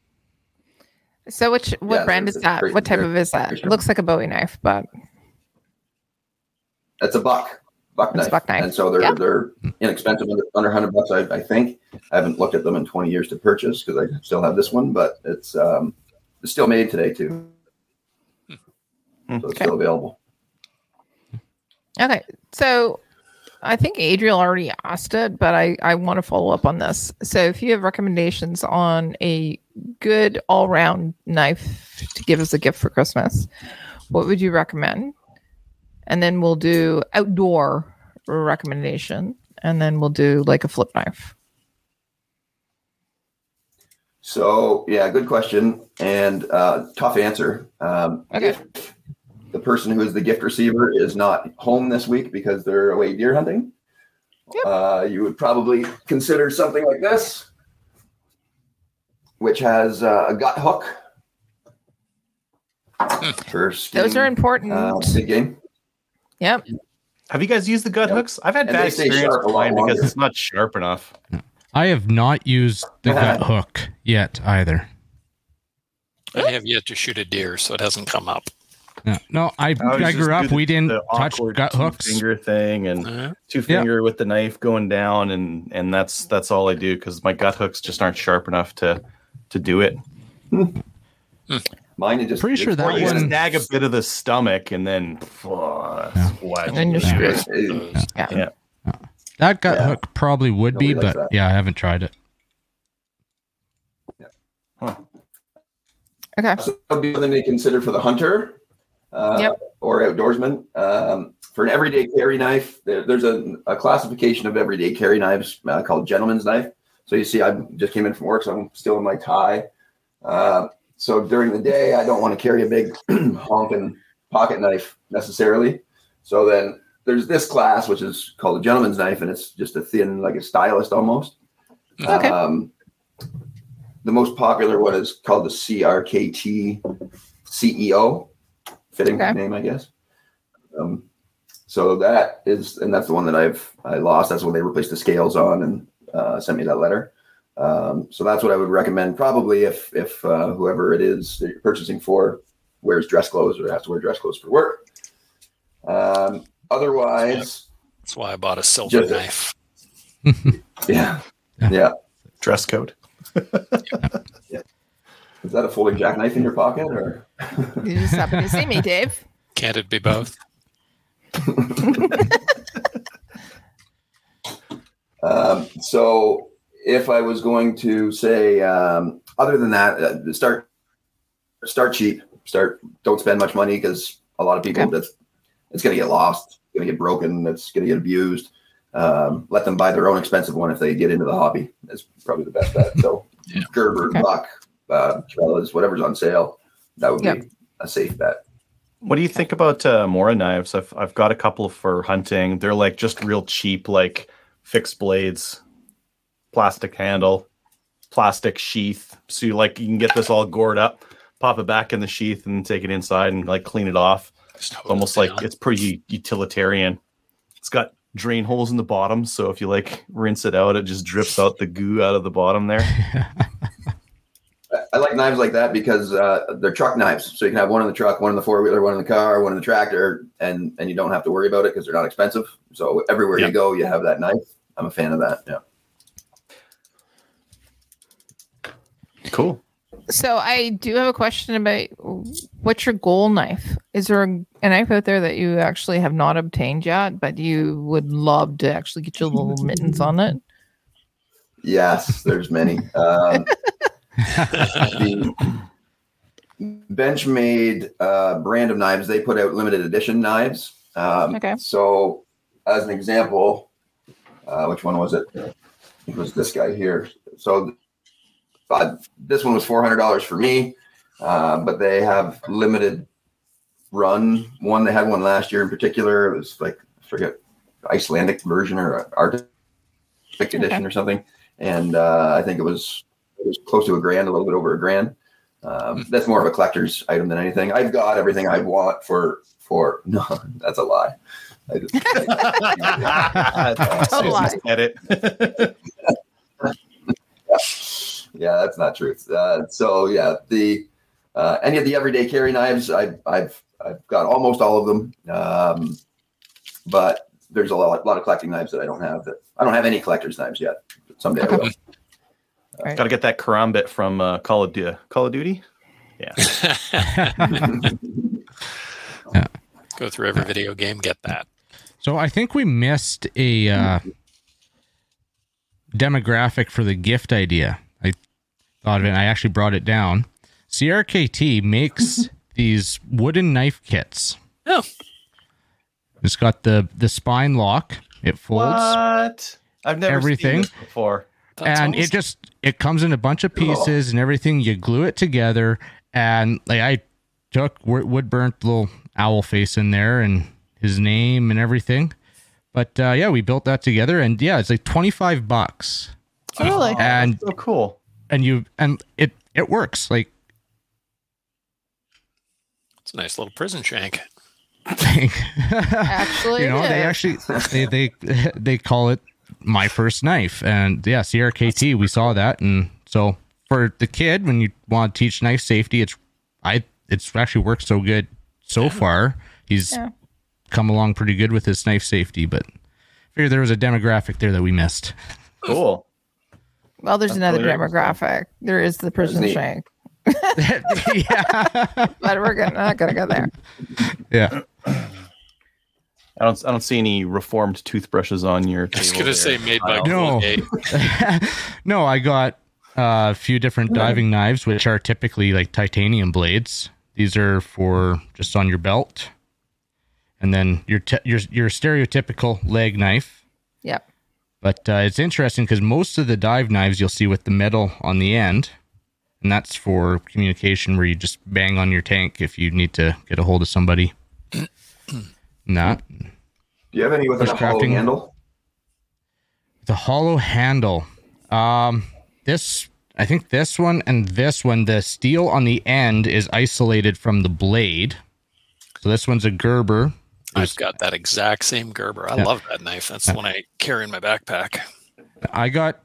So which, what yeah, brand is that? What type of is that? It looks like a Bowie knife, but... That's a Buck. Buck knife. Buck knife. And so they're yeah. they're inexpensive, under, under one hundred bucks, I, I think. I haven't looked at them in twenty years to purchase because I still have this one, but it's, um, it's still made today, too. Mm-hmm. So it's okay. still available. Okay, so... I think Adriel already asked it, but I, I want to follow up on this. So if you have recommendations on a good all-round knife to give us a gift for Christmas, what would you recommend? And then we'll do outdoor recommendation, and then we'll do like a flip knife. So, yeah, good question and uh, tough answer. Um, okay. The person who is the gift receiver is not home this week because they're away deer hunting. Yep. Uh, you would probably consider something like this, which has uh, a gut hook. For those are important. Uh, big game. Yep. Have you guys used the gut yep. hooks? I've had and bad experience with mine because it's not sharp enough. I have not used the gut hook yet either. I have yet to shoot a deer, so it hasn't come up. No, no, I, I, I grew up. The, we didn't touch gut hooks. Finger thing and uh-huh. two finger yeah. with the knife going down, and, and that's that's all I do because my gut hooks just aren't sharp enough to to do it. Mm. Mine is just pretty sure that you one snag a bit of the stomach and then oh, yeah. what? And then you're screwed. Yeah. Yeah. yeah, that gut yeah. hook probably would Nobody be, but that. yeah, I haven't tried it. Yeah. Huh. Okay, so that would be something to consider for the hunter. Uh, yep. Or outdoorsman. Um, For an everyday carry knife, there, there's a, a classification of everyday carry knives uh, called gentleman's knife. So you see, I just came in from work, so I'm still in my tie. Uh, so during the day, I don't want to carry a big honking pocket knife necessarily. So then there's this class, which is called a gentleman's knife, and it's just a thin, like a stylus almost. Okay. Um, the most popular one is called the C R K T C E O. Fitting okay. name, I guess. Um, so that is, and that's the one that I've, I lost. That's when they replaced the scales on and uh, sent me that letter. Um, so that's what I would recommend probably if, if uh, whoever it is that you're purchasing for wears dress clothes or has to wear dress clothes for work. Um, otherwise. Yeah. That's why I bought a silver just, knife. yeah. Yeah. Dress code. yeah. yeah. Is that a folding jackknife in your pocket, or you just happen to see me, Dave? Can't it be both? um, so, if I was going to say, um, other than that, uh, start start cheap. Start don't spend much money because a lot of people okay. that's it's going to get lost, going to get broken, that's going to get abused. Um, let them buy their own expensive one if they get into the hobby. That's probably the best bet. So, yeah. Gerber, okay. Buck. Uh, Cabela's, whatever's on sale, that would yep. be a safe bet. What do you think about uh, Mora knives? I've I've got a couple for hunting. They're like just real cheap, like fixed blades, plastic handle, plastic sheath. So you like you can get this all gored up, pop it back in the sheath, and take it inside and like clean it off. It's almost like it's pretty utilitarian. It's got drain holes in the bottom, so if you like rinse it out, it just drips out the goo out of the bottom there. I like knives like that because uh, they're truck knives. So you can have one in the truck, one in the four-wheeler, one in the car, one in the tractor, and, and you don't have to worry about it because they're not expensive. So everywhere yeah. you go, you have that knife. I'm a fan of that, yeah. Cool. So I do have a question about what's your goal knife? Is there a knife out there that you actually have not obtained yet, but you would love to actually get your little mittens on it? Yes, there's many. Um the Benchmade uh, brand of knives, they put out limited edition knives. Um, okay. So, as an example, uh, which one was it? It was this guy here. So, uh, this one was four hundred dollars for me, uh, but they have limited run one. They had one last year in particular. It was like, I forget, Icelandic version or Arctic okay. edition or something. And uh, I think it was. It was close to a grand, a little bit over a grand. Um, that's more of a collector's item than anything. I've got everything I want for, for no, that's a lie. I just, I, uh, a lie. Edit. yeah. yeah, that's not true. Uh, so yeah, the, uh, any of the everyday carry knives, I, I've, I've got almost all of them. Um, but there's a lot, a lot of collecting knives that I don't have that I don't have any collector's knives yet. Someday I will. Right. Got to get that karambit from uh, Call of Duty. Call of Duty? Yeah. yeah. Go through every video game, get that. So I think we missed a uh, demographic for the gift idea. I thought of it, and I actually brought it down. C R K T makes these wooden knife kits. Oh. It's got the, the spine lock. It folds. What? I've never everything. seen this before. That's and awesome. It just it comes in a bunch of pieces cool. and everything. You glue it together, and like I took wood burnt little owl face in there and his name and everything. But uh, yeah, we built that together, and yeah, it's like twenty five bucks. Really, and that's so cool. And you and it it works. Like it's a nice little prison shank. actually, you know, yeah. they actually they they they call it. My first knife, and yeah, C R K T, we saw that, and so for the kid, when you want to teach knife safety, it's I it's actually worked so good so yeah. far. He's yeah. come along pretty good with his knife safety, but I figured there was a demographic there that we missed. Cool. Well, there's That's another hilarious. demographic. There is the prison That's shank. yeah, but we're gonna, not gonna go there. Yeah. I don't. I don't see any reformed toothbrushes on your. I was going to say made by no. no, I got uh, a few different diving knives, which are typically like titanium blades. These are for just on your belt, and then your te- your your stereotypical leg knife. Yep. But uh, it's interesting because most of the dive knives you'll see with the metal on the end, and that's for communication where you just bang on your tank if you need to get a hold of somebody. Not. Do you have any with a hollow handle? The hollow handle. Um, this, I think this one and this one, the steel on the end is isolated from the blade. So this one's a Gerber. I've got that exact same Gerber. I yeah. love that knife. That's the one I carry in my backpack. I got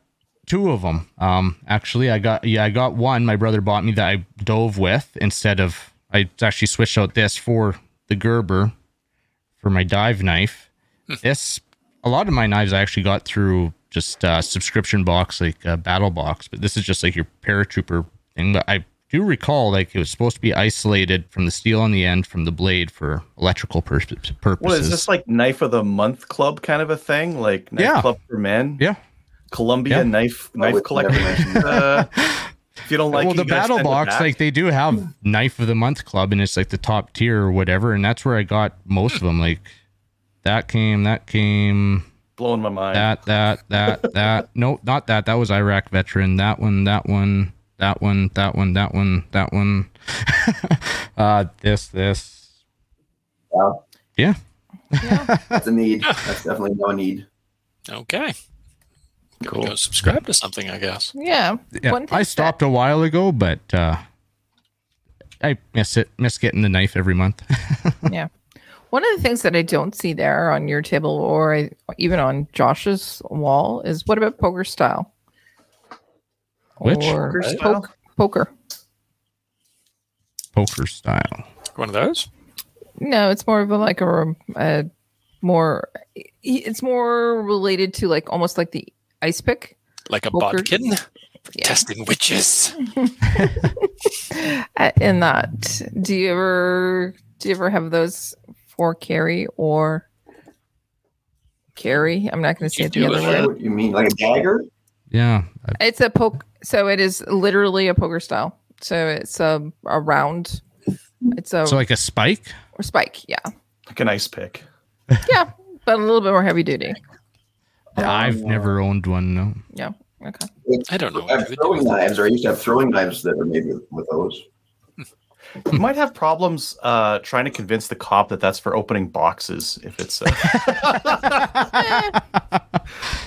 two of them. Um, actually, I got yeah, I got one my brother bought me that I dove with instead of... I actually switched out this for the Gerber for my dive knife. This, a lot of my knives I actually got through just a subscription box, like a battle box. But this is just like your paratrooper thing. But I do recall like it was supposed to be isolated from the steel on the end from the blade for electrical pur- purposes. Well, is this like Knife of the Month Club kind of a thing? Like Knife yeah. Club for Men? Yeah. Columbia yeah. Knife Knife oh, Collector. Uh, if you don't like well, it, well, the battle box, like they do have Knife of the Month Club and it's like the top tier or whatever. And that's where I got most of them. Like that came, that came. Blowing my mind. That, that, that, that. No, not that. That was Iraq veteran. That one, that one. That one, that one, that one, that one. uh, this, this. Yeah. Yeah. yeah. That's a need. That's definitely no need. Okay. Cool. Go subscribe to something, I guess. Yeah. yeah. One I stopped that- a while ago, but uh, I miss it. Miss getting the knife every month. yeah. One of the things that I don't see there on your table or even on Josh's wall is what about poker style? Which poker style? Poke, poker. Poker style. One of those? No, it's more of a, like a, a more. It's more related to like almost like the ice pick, like a poker. Bodkin yeah. testing witches. In that, do you ever do you ever have those for carry or carry? I'm not going to say the other word. What you mean, like a dagger? Yeah, it's a poke. So it is literally a poker style. So it's a, a round. It's a so like a spike or spike. Yeah, like an ice pick. Yeah, but a little bit more heavy duty. Yeah, I've um, never owned one. No. Yeah. Okay. It's, I don't know. I have throwing knives, or I used to have throwing knives that are made with, with those. You might have problems uh, trying to convince the cop that that's for opening boxes. If it's uh...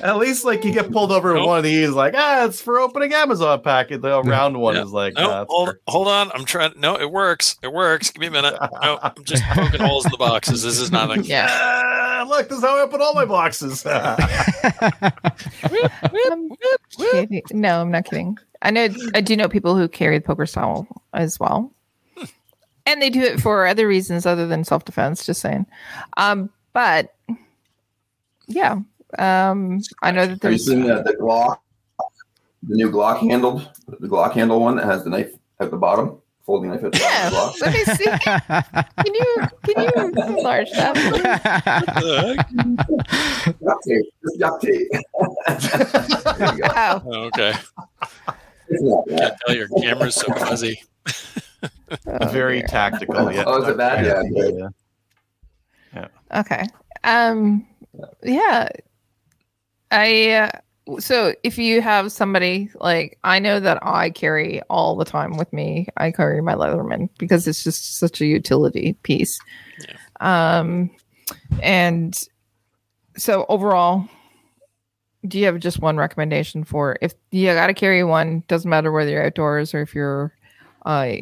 at least like you get pulled over nope. with one of these, like ah, it's for opening Amazon package. The round one yeah. is like, nope. nah, hold, for... hold on, I'm trying. No, it works. It works. Give me a minute. No, I'm just poking holes in the boxes. This is not like yeah. ah, look, this is how I open all my boxes. I'm kidding. No, I'm not kidding. I know. I do know people who carry the poker style as well. And they do it for other reasons other than self-defense, just saying. Um, but, yeah. Um, I know that there's... Have you seen the, the Glock, the new Glock handled, the Glock handle one that has the knife at the bottom, folding knife at the bottom? Yeah, let me see. Can you, can you enlarge that? Duct tape. Just duct tape. There you go. Oh. Oh, okay. I can't tell your camera's so fuzzy. Oh, very dear. Tactical. Yeah. Oh, is it bad? Yeah. Yeah. yeah. yeah. Okay. Um. Yeah. I. Uh, so if you have somebody like I know that I carry all the time with me, I carry my Leatherman because it's just such a utility piece. Yeah. Um. And so overall, do you have just one recommendation for if you got to carry one? Doesn't matter whether you're outdoors or if you're, uh.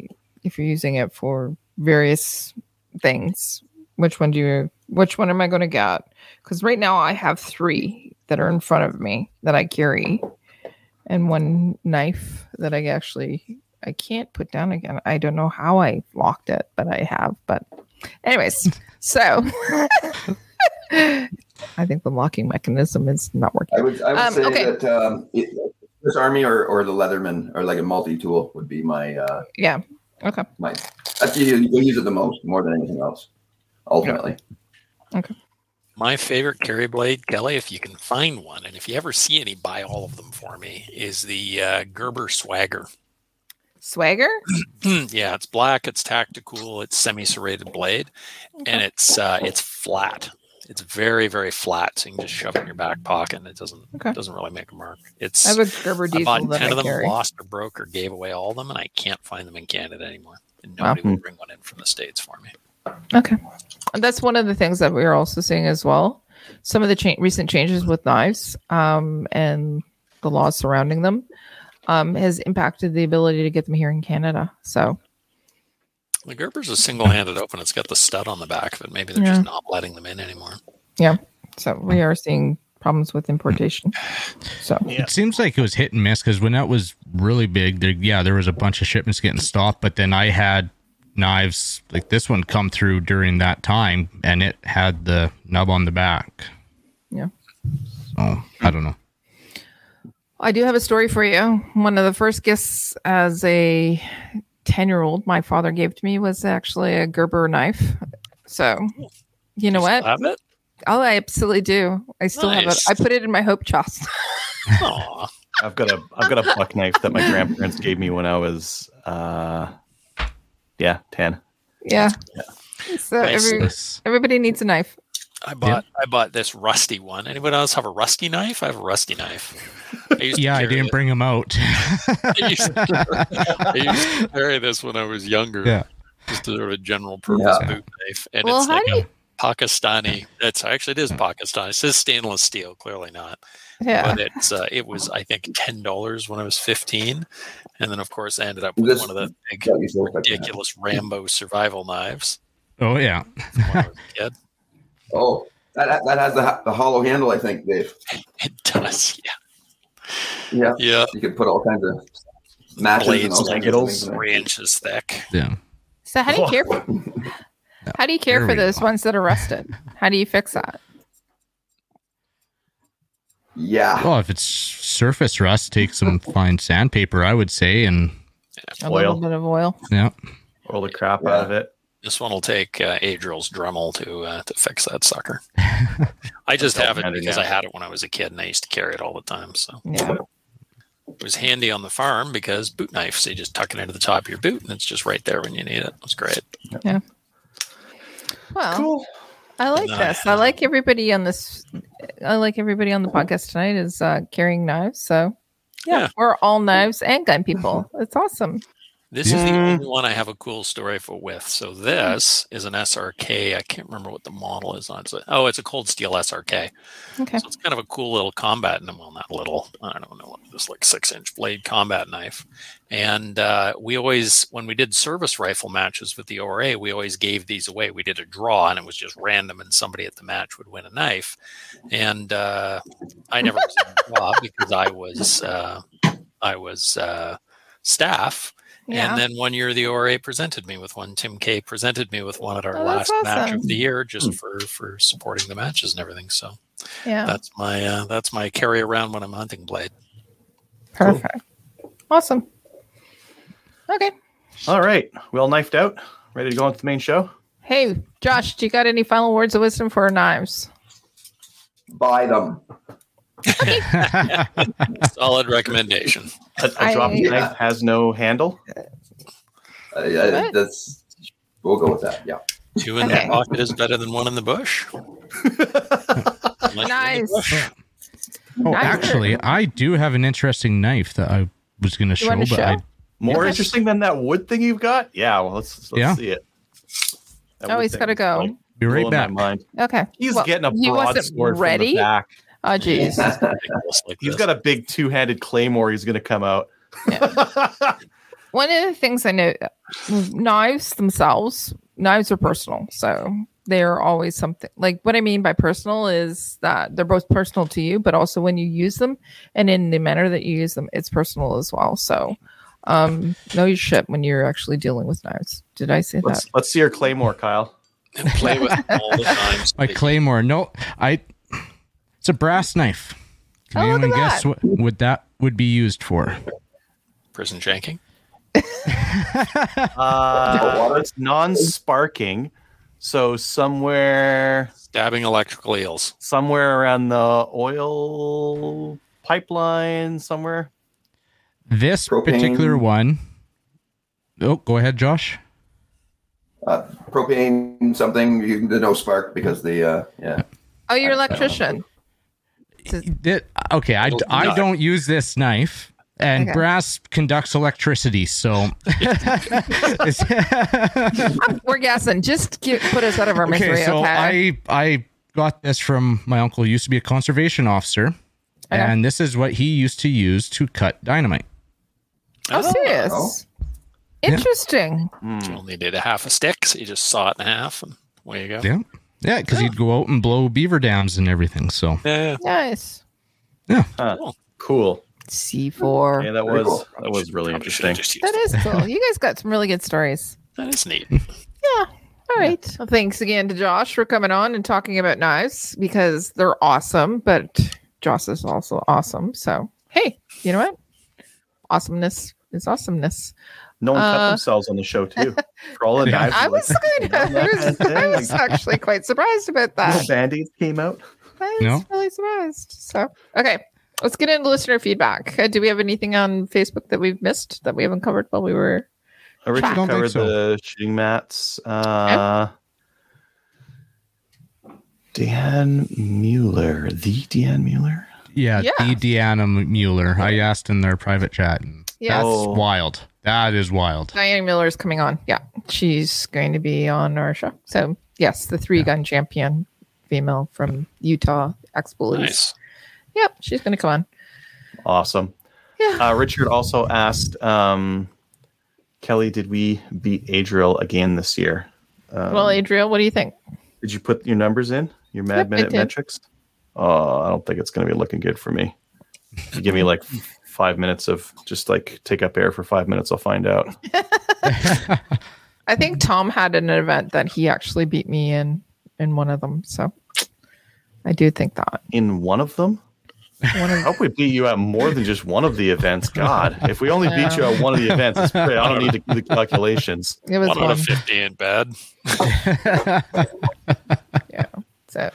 if you're using it for various things, which one do you, which one am I going to get? Because right now I have three that are in front of me that I carry and one knife that I actually, I can't put down again. I don't know how I locked it, but I have, but anyways, so I think the locking mechanism is not working. I would, I would um, say okay. that um, it, this Army or, or the Leatherman or like a multi-tool would be my, uh, yeah. Okay. My, that's you, you use it the most, more than anything else, ultimately. Okay. My favorite carry blade, Kelly, if you can find one, and if you ever see any, buy all of them for me, is the uh, Gerber Swagger. Swagger? Yeah, it's black, it's tactical, it's semi-serrated blade, and it's uh, it's flat. It's very, very flat, so you can just shove it in your back pocket, and it doesn't okay. doesn't really make a mark. It's I have a Gerber diesel. I bought ten of them, carry. Lost or broke or gave away all of them, and I can't find them in Canada anymore. And nobody wow. will bring one in from the States for me. Okay, and that's one of the things that we are also seeing as well. Some of the cha- recent changes with knives um, and the laws surrounding them um, has impacted the ability to get them here in Canada. So the Gerber's a single-handed open. It's got the stud on the back of it. Maybe they're yeah. just not letting them in anymore. Yeah. So we are seeing problems with importation. So yeah. It seems like it was hit and miss because when that was really big, there, yeah, there was a bunch of shipments getting stopped. But then I had knives like this one come through during that time, and it had the nub on the back. Yeah. So I don't know. I do have a story for you. One of the first gifts as a ten-year-old my father gave to me was actually a Gerber knife. So, you know you what? Have it? Oh, I absolutely do. I still nice. have it. I put it in my hope chest. I've got a I've got a Buck knife that my grandparents gave me when I was uh, yeah, ten. Yeah. yeah. So every, everybody needs a knife. I bought yeah. I bought this rusty one. Anybody else have a rusty knife? I have a rusty knife. I used yeah, to I didn't this. bring them out. I, used to, I used to carry this when I was younger. Yeah. Just a sort of general purpose yeah. boot knife. And well, it's like you... a Pakistani. That's actually it is Pakistani. It says stainless steel, clearly not. Yeah. But it's uh, it was I think ten dollars when I was fifteen. And then of course I ended up with this, one of the big ridiculous like Rambo survival knives. Oh yeah. When I was a kid. Oh, that that has the, the hollow handle, I think, Dave. It does, yeah. Yeah, yeah. You can put all kinds of matches blades, and all angles, three inches thick. Yeah. So how do you care for how do you care for those ones that are rusted? How do you fix that? Yeah. Well, if it's surface rust, take some fine sandpaper, I would say, and a oil. little bit of oil. Yeah. Roll the crap yeah. out of it. This one will take uh, Adriel's Dremel to uh, to fix that sucker. I just have it because I had it when I was a kid, and I used to carry it all the time. So yeah. It was handy on the farm because boot knife, so you just tuck it into the top of your boot, and it's just right there when you need it. It was great. Yeah. Well, cool. I like and, uh, this. I like everybody on this. I like everybody on the podcast tonight is uh, carrying knives. So yeah, yeah, we're all knives and gun people. It's awesome. This is the only one I have a cool story for with. So this is an S R K. I can't remember what the model is on. It's a, oh, it's a cold steel S R K. Okay. So it's kind of a cool little combat knife. Well, not little. I don't know. It's like six-inch blade combat knife. And uh, we always, when we did service rifle matches with the O R A, we always gave these away. We did a draw, and it was just random, and somebody at the match would win a knife. And uh, I never was in the draw because I was, uh, I was uh, staff. Yeah. And then one year the O R A presented me with one. Tim K presented me with one at our oh, last awesome. match of the year, just for, for supporting the matches and everything. So, yeah, that's my uh, that's my carry around when I'm hunting blade. Perfect. Cool. Awesome. Okay. All right, we all knifed out, ready to go on to the main show. Hey, Josh, do you got any final words of wisdom for our knives? Buy them. Solid recommendation. A, a drop I, knife yeah. has no handle. Uh, yeah, that's we'll go with that. Yeah, two in okay. the pocket is better than one in the bush. Nice. In the bush. Oh, nice. Actually, I do have an interesting knife that I was going to show, but show? I, more okay. interesting than that wood thing you've got. Yeah, well, let's, let's yeah. see it. That oh, he's got to go. Like, be right back. Okay, he's well, getting a broadsword from the back. Oh, geez. He's got a big two-handed claymore he's going to come out. Yeah. One of the things I know, knives themselves, knives are personal. So they're always something. Like what I mean by personal is that they're both personal to you, but also when you use them and in the manner that you use them, it's personal as well. So um, know your shit when you're actually dealing with knives. Did I say let's, that? Let's see your claymore, Kyle. And play with them all the time. My claymore. No, I... It's a brass knife. Can oh, anyone guess what, what that would be used for? Prison shanking? uh, it's non-sparking. So somewhere... Stabbing electrical eels. Somewhere around the oil pipeline, somewhere. This propane. Particular one Oh, go ahead, Josh. Uh, propane something, you can do no spark because the, uh, yeah. Oh, you're an electrician. It, okay, I, I don't use this knife, and okay. brass conducts electricity, so. We're guessing. Just give, put us out of our misery, okay? So okay? I, I got this from my uncle who used to be a conservation officer, okay. and this is what he used to use to cut dynamite. Oh, oh serious? Oh. Interesting. Yeah. Mm. You only did a half a stick, so you just saw it in half, and away you go. Yeah. Yeah, because he'd go out and blow beaver dams and everything. So yeah, nice. Yeah, huh. Cool. C four. Yeah, that was cool. that was really interesting. That is cool. You guys got some really good stories. That is neat. Yeah. All right. Yeah. Well, thanks again to Josh for coming on and talking about knives because they're awesome. But Josh is also awesome. So hey, you know what? Awesomeness is awesomeness. No one cut uh, themselves on the show, too. For all the knives. I was, like, kind of, was, kind of I was actually quite surprised about that. Band-Aids came out. I was no. really surprised. So, okay. Let's get into listener feedback. Uh, do we have anything on Facebook that we've missed that we haven't covered while we were... I originally don't covered so. the shooting mats. Uh, okay. Dan Mueller. The Dan Mueller? Yeah, yeah. the Deanna Mueller. I asked in their private chat. Yes. That's wild. That is wild. Diana Miller is coming on. Yeah. She's going to be on our show. So, yes, the three-gun yeah. champion female from Utah, ex-bullies. Nice. Yep. She's going to come on. Awesome. Yeah. Uh, Richard also asked, um, Kelly, did we beat Adriel again this year? Um, well, Adriel, what do you think? Did you put your numbers in? Your Mad yep, Minute metrics? Oh, I don't think it's going to be looking good for me. You give me like... Five minutes of just like take up air for five minutes. I'll find out. I think Tom had an event that he actually beat me in, in one of them. So I do think that in one of them, one of I hope we beat you at more than just one of the events. God, if we only beat you at one of the events, it's pretty, I don't need to do the calculations. It was one, one. out of fifty in bed. yeah. So.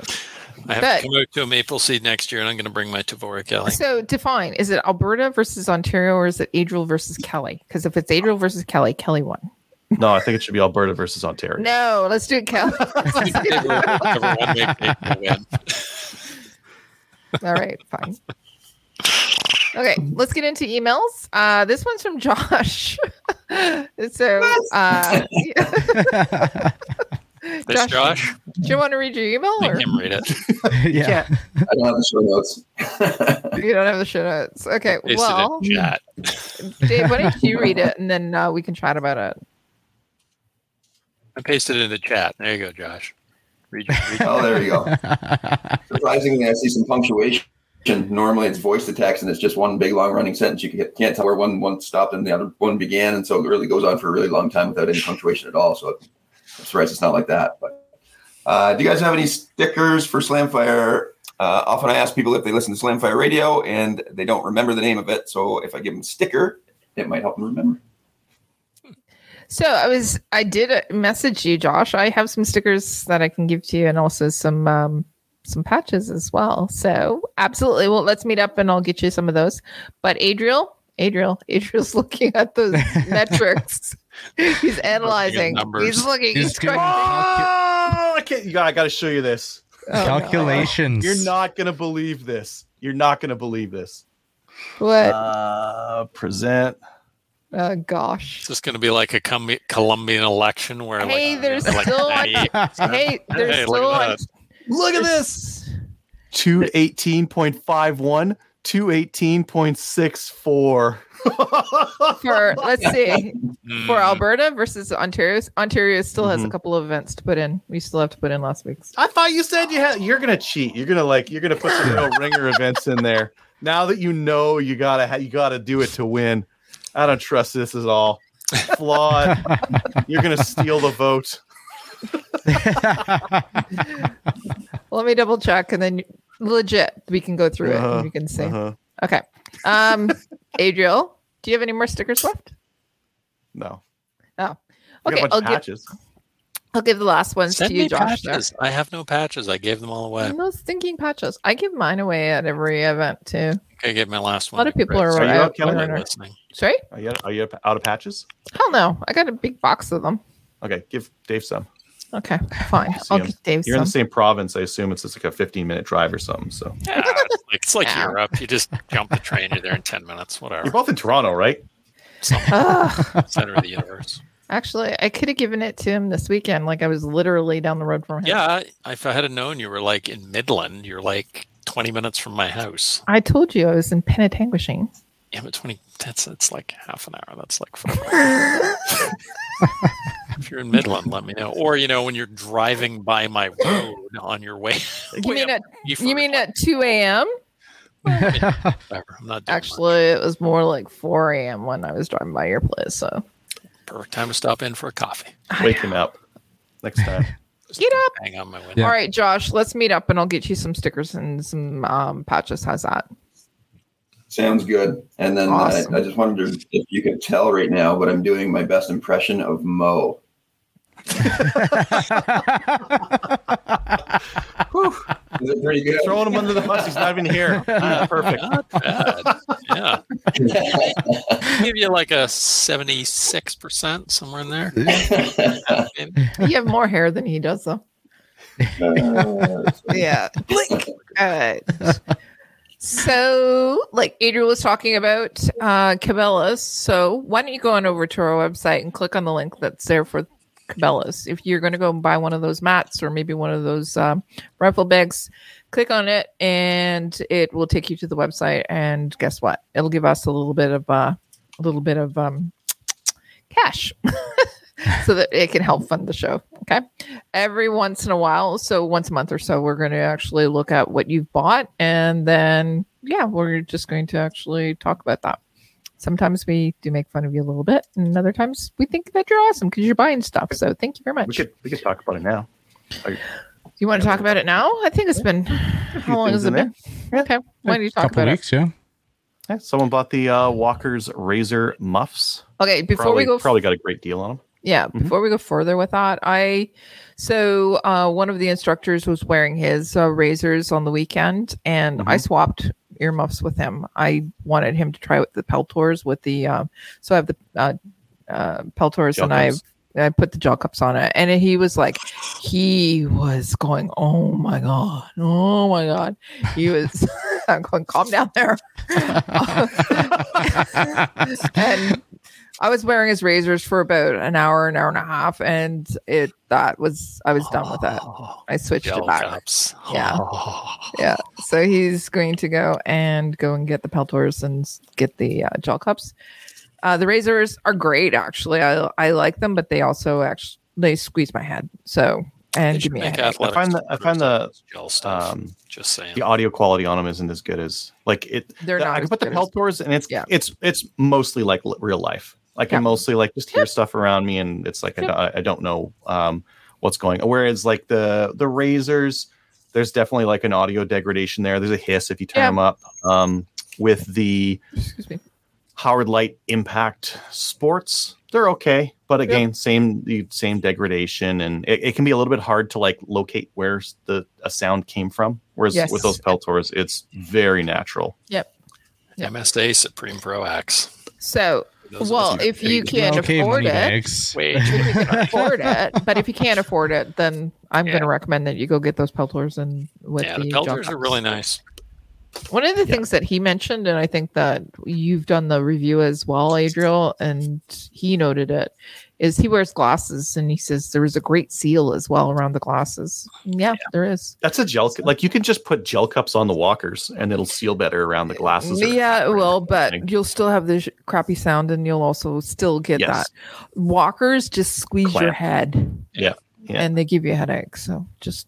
I have but, to come out to a Maple Seed next year, and I'm going to bring my Tavora Kelly. So define, is it Alberta versus Ontario, or is it Adriel versus Kelly? Because if it's Adriel versus Kelly, Kelly won. No, I think it should be Alberta versus Ontario. No, let's do it, Kelly. All right, fine. Okay, let's get into emails. Uh, this one's from Josh. so, uh, This Josh, Josh, do you want to read your email? Or? I can read it. yeah. yeah, I don't have the show notes. you don't have the show notes. Okay. It's well, Dave, why don't you read it and then uh, we can chat about it? I pasted it in the chat. There you go, Josh. Read. Your, read your oh, there you go. Surprisingly, I see some punctuation. Normally, it's voice attacks and it's just one big long running sentence. You can't tell where one one stopped and the other one began, and so it really goes on for a really long time without any punctuation at all. So. It, I'm surprised it's not like that. But uh, do you guys have any stickers for Slamfire? Uh, often I ask people if they listen to Slamfire Radio and they don't remember the name of it. So if I give them a sticker, it might help them remember. So I was, I did message you, Josh. I have some stickers that I can give to you, and also some um, some patches as well. So absolutely, well, let's meet up and I'll get you some of those. But Adriel, Adriel, Adriel's looking at those metrics. He's analyzing. He's looking. He's, he's trying. Oh, I can't. You got, I got to show you this. Oh, calculations. No. You're not gonna believe this. You're not gonna believe this. What? Uh, present. Oh gosh. It's just gonna be like a Com- Colombian election where. Hey, like, there's like still. On, hey, there's hey, still. Look at, on, look at this. Two eighteen point five one. Two eighteen point six four. For let's see, for Alberta versus Ontario, Ontario still has mm-hmm. a couple of events to put in. We still have to put in last week's. I thought you said you had. You're gonna cheat. You're gonna like. You're gonna put some real ringer events in there. Now that you know you gotta ha- you gotta do it to win. I don't trust this at all. Flawed. You're gonna steal the vote. Let me double check, and then legit we can go through uh-huh, it and we can see. Uh-huh. Okay. Um, Adriel, do you have any more stickers left? No. Oh, okay. I'll give, I'll give the last ones Send to you, me Josh. Patches. I have no patches. I gave them all away. And those stinking patches. I give mine away at every event too. Okay, get my last one. A lot of people Chris. are, are out, out, out listening. Sorry? Are you, are you out of patches? Hell no. I got a big box of them. Okay, give Dave some. Okay, fine. I'll give Dave You're some. in the same province. I assume it's just like a fifteen-minute drive or something. So yeah, it's like, it's like yeah. Europe. You just jump the train. You're there in ten minutes, whatever. You're both in Toronto, right? Center of the universe. Actually, I could have given it to him this weekend. Like, I was literally down the road from him. Yeah, if I had known you were, like, in Midland, you're, like, twenty minutes from my house. I told you I was in Penetanguishene. Yeah, but twenty, that's it's like half an hour. That's like four hours. If you're in Midland, let me know. Or, you know, when you're driving by my road on your way. You way mean, at, you mean at two a.m.? Well, yeah, whatever. I'm not doing Actually, much. It was more like four a.m. when I was driving by your place, so... Perfect time to stop in for a coffee. Wake him up next time. Get up. Hang on my window. Yeah. All right, Josh, let's meet up and I'll get you some stickers and some um, patches. How's that? Sounds good. And then awesome. I, I just wondered if you could tell right now, but I'm doing my best impression of Mo. Is it pretty good? Throwing him under the bus. He's not even here. Uh, perfect. Not bad. Yeah. Give you like a seventy-six percent somewhere in there. You have more hair than he does, though. Uh, yeah. Blink. Uh, so, like Adriel was talking about uh, Cabela's. So, why don't you go on over to our website and click on the link that's there for Cabela's. If you're going to go and buy one of those mats or maybe one of those um, rifle bags, click on it and it will take you to the website. And guess what? It'll give us a little bit of uh, a little bit of um, cash so that it can help fund the show. Okay. Every once in a while, so once a month or so, we're going to actually look at what you've bought, and then yeah, we're just going to actually talk about that. Sometimes we do make fun of you a little bit, and other times we think that you're awesome because you're buying stuff. So thank you very much. We could we could talk about it now. You, you want to talk about it now? I think it's been how long has it been? Yeah. Okay, why don't you talk about weeks, it? Yeah. yeah. Someone bought the uh, Walker's Razor muffs. Okay, before probably, we go, f- probably got a great deal on them. Yeah. Mm-hmm. Before we go further with that, I so uh, one of the instructors was wearing his uh, razors on the weekend, and mm-hmm. I swapped earmuffs with him. I wanted him to try with the Peltors with the um so I have the uh, uh Peltors gel and I I put the gel cups on it, and he was like he was going oh my god oh my god he was I'm going calm down there. And I was wearing his razors for about an hour an hour and a half, and it that was I was done with that. I switched it back. Yeah. Yeah. So he's going to go and go and get the Peltors and get the uh, gel cups. Uh, the razors are great, actually. I I like them, but they also actually they squeeze my head. So and give me a headache. I find the I find the gel stuff. Um, Just saying, the audio quality on them isn't as good as like it. They're the, not I can put the Peltors, and it's yeah. it's it's mostly like real life. I can yeah. mostly like just hear yep. stuff around me, and it's like yep. I, I don't know um, what's going on. Whereas like the the razors, there's definitely like an audio degradation there. There's a hiss if you turn yep. them up. Um, with the Excuse me. Howard Light Impact Sports, they're okay, but again, yep. same same degradation, and it, it can be a little bit hard to like locate where the a sound came from. Whereas yes. with those Peltors, it's very natural. Yep. yep. M S A Supreme Pro Axe. So. Those well, if you can okay, afford it, Wait. if you can afford it, but if you can't afford it, then I'm yeah. going to recommend that you go get those Peltors. And with yeah, the, the Peltors are really nice. One of the yeah. things that he mentioned, and I think that you've done the review as well, Adriel, and he noted it, is he wears glasses, and he says there is a great seal as well around the glasses. Yeah, yeah. there is. That's a gel. Like you can just put gel cups on the Walkers, and it'll seal better around the glasses. Yeah, it will, but you'll still have this crappy sound, and you'll also still get yes. that. Walkers just squeeze Clamp. your head. Yeah. yeah, and they give you a headache. So just